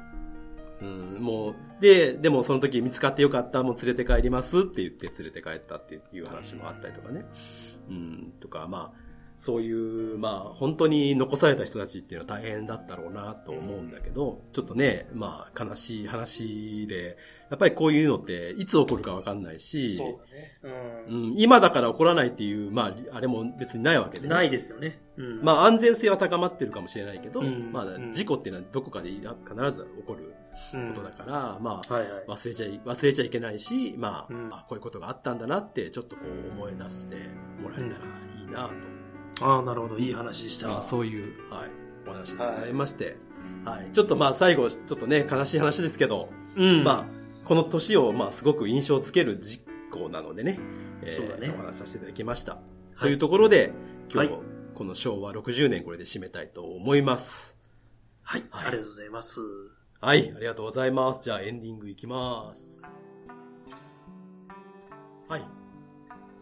うん、もう、でもその時見つかってよかった、もう連れて帰りますって言って連れて帰ったっていう話もあったりとかね。うん、とか、まあ、そういう、まあ、本当に残された人たちっていうのは大変だったろうなと思うんだけど、ちょっとね、まあ、悲しい話で、やっぱりこういうのっていつ起こるかわかんないし、そうだね、うん、今だから起こらないっていう、まあ、あれも別にないわけで、ね、ないですよね。うん、まあ、安全性は高まってるかもしれないけど、うん、まあ、事故っていうのはどこかで必ず起こることだから、うん、まあ、はいはい、忘れちゃいけないし、まあ、うん、あ、こういうことがあったんだなって、ちょっとこう思い出してもらえたらいいなと。うん、ああ、なるほど。いい話でした。まあ、そういう、はい、お話でございまして。はい。はい、ちょっとまあ、最後、ちょっとね、悲しい話ですけど、うん、まあ、この年を、まあ、すごく印象つける事故なのでね、そうだね、お話しさせていただきました。はい、というところで、今日、はい、この昭和60年、これで締めたいと思います。はい。はい、ありがとうございます。はい。ありがとうございます。じゃあ、エンディングいきます。はい。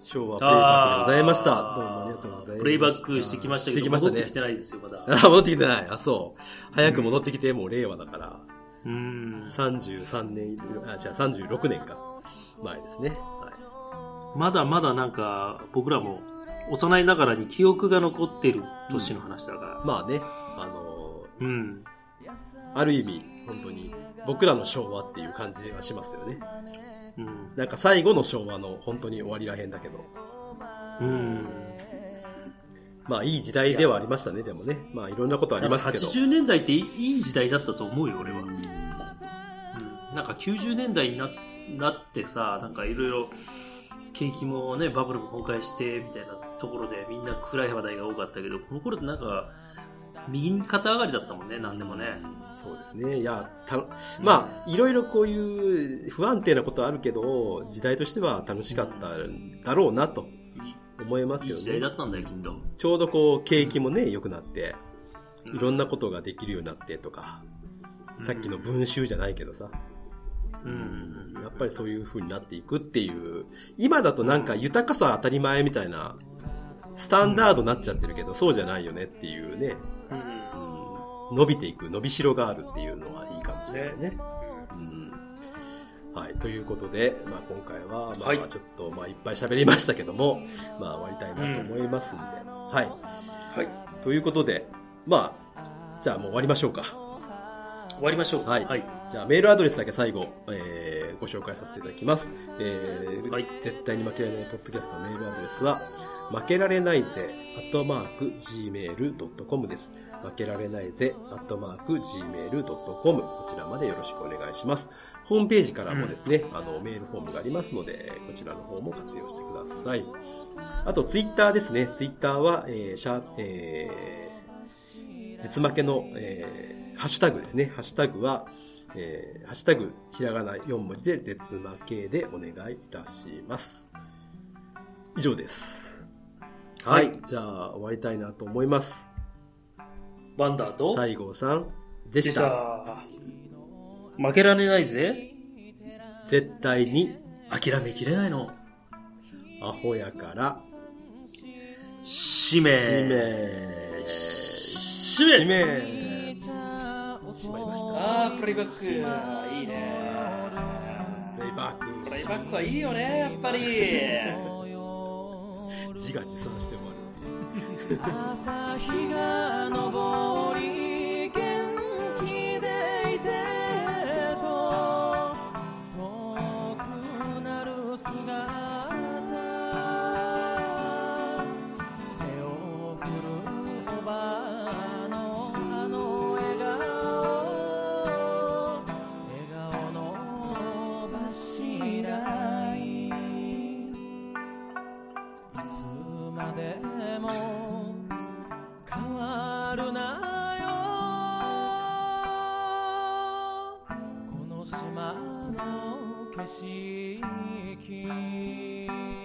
昭和プレイバックでございました。どうもありがとうございました。プレイバックしてきましたけど、戻ってきてないですよ、まだ。戻ってきてない。あ、そう。早く戻ってきて、もう令和だから。33年、あ、じゃあ36年か。前ですね。はい、まだまだなんか、僕らも幼いながらに記憶が残ってる年の話だから。うん、まあね、うん。ある意味、本当に、僕らの昭和っていう感じはしますよね。うん、なんか最後の昭和の本当に終わりらへんだけど、うん、まあいい時代ではありましたね。でもね、まあいろんなことありましたけど、80年代っていい時代だったと思うよ俺は、うん、なんか90年代に なってさ、なんかいろいろ景気もね、バブルも崩壊してみたいなところでみんな暗い話題が多かったけど、この頃ってなんか右肩上がりだったもんね、何でもね。そうですね。いや、まあいろいろこういう不安定なことはあるけど、時代としては楽しかっただろうなと思いますけどね。いい時代だったんだよきっと。ちょうどこう景気もね、良くなって、いろんなことができるようになってとか、さっきの文集じゃないけどさ、やっぱりそういう風になっていくっていう。今だとなんか豊かさ当たり前みたいな。スタンダードになっちゃってるけど、そうじゃないよねっていうね、伸びていく伸びしろがあるっていうのはいいかもしれないね、はい、ということで、まあ、今回はまあちょっとまあいっぱい喋りましたけども、まあ、終わりたいなと思いますんで、はい、はい、ということで、まあ、じゃあもう終わりましょうか。終わりましょう。はい。はい、じゃあメールアドレスだけ最後、ご紹介させていただきます。はい、絶対に負けられないポッドキャストメールアドレスは負けられないぜ@gmail.com です。負けられないぜ@gmail.com こちらまでよろしくお願いします。ホームページからもですね、メールフォームがありますので、こちらの方も活用してください。あとツイッターですね。ツイッターは、絶負けの、ハッシュタグですね。ハッシュタグは、ハッシュタグひらがな4文字で絶負けでお願いいたします。以上です。はい。はい、じゃあ終わりたいなと思います。ワンダーと西郷さんでした。負けられないぜ。絶対に諦めきれないの。アホやからしめ。しまいました。プレイバックいいね。プレイバックはいいよね、やっぱり自画自賛してもらう朝日が昇り元気でいてと遠くなる姿「この島の景色」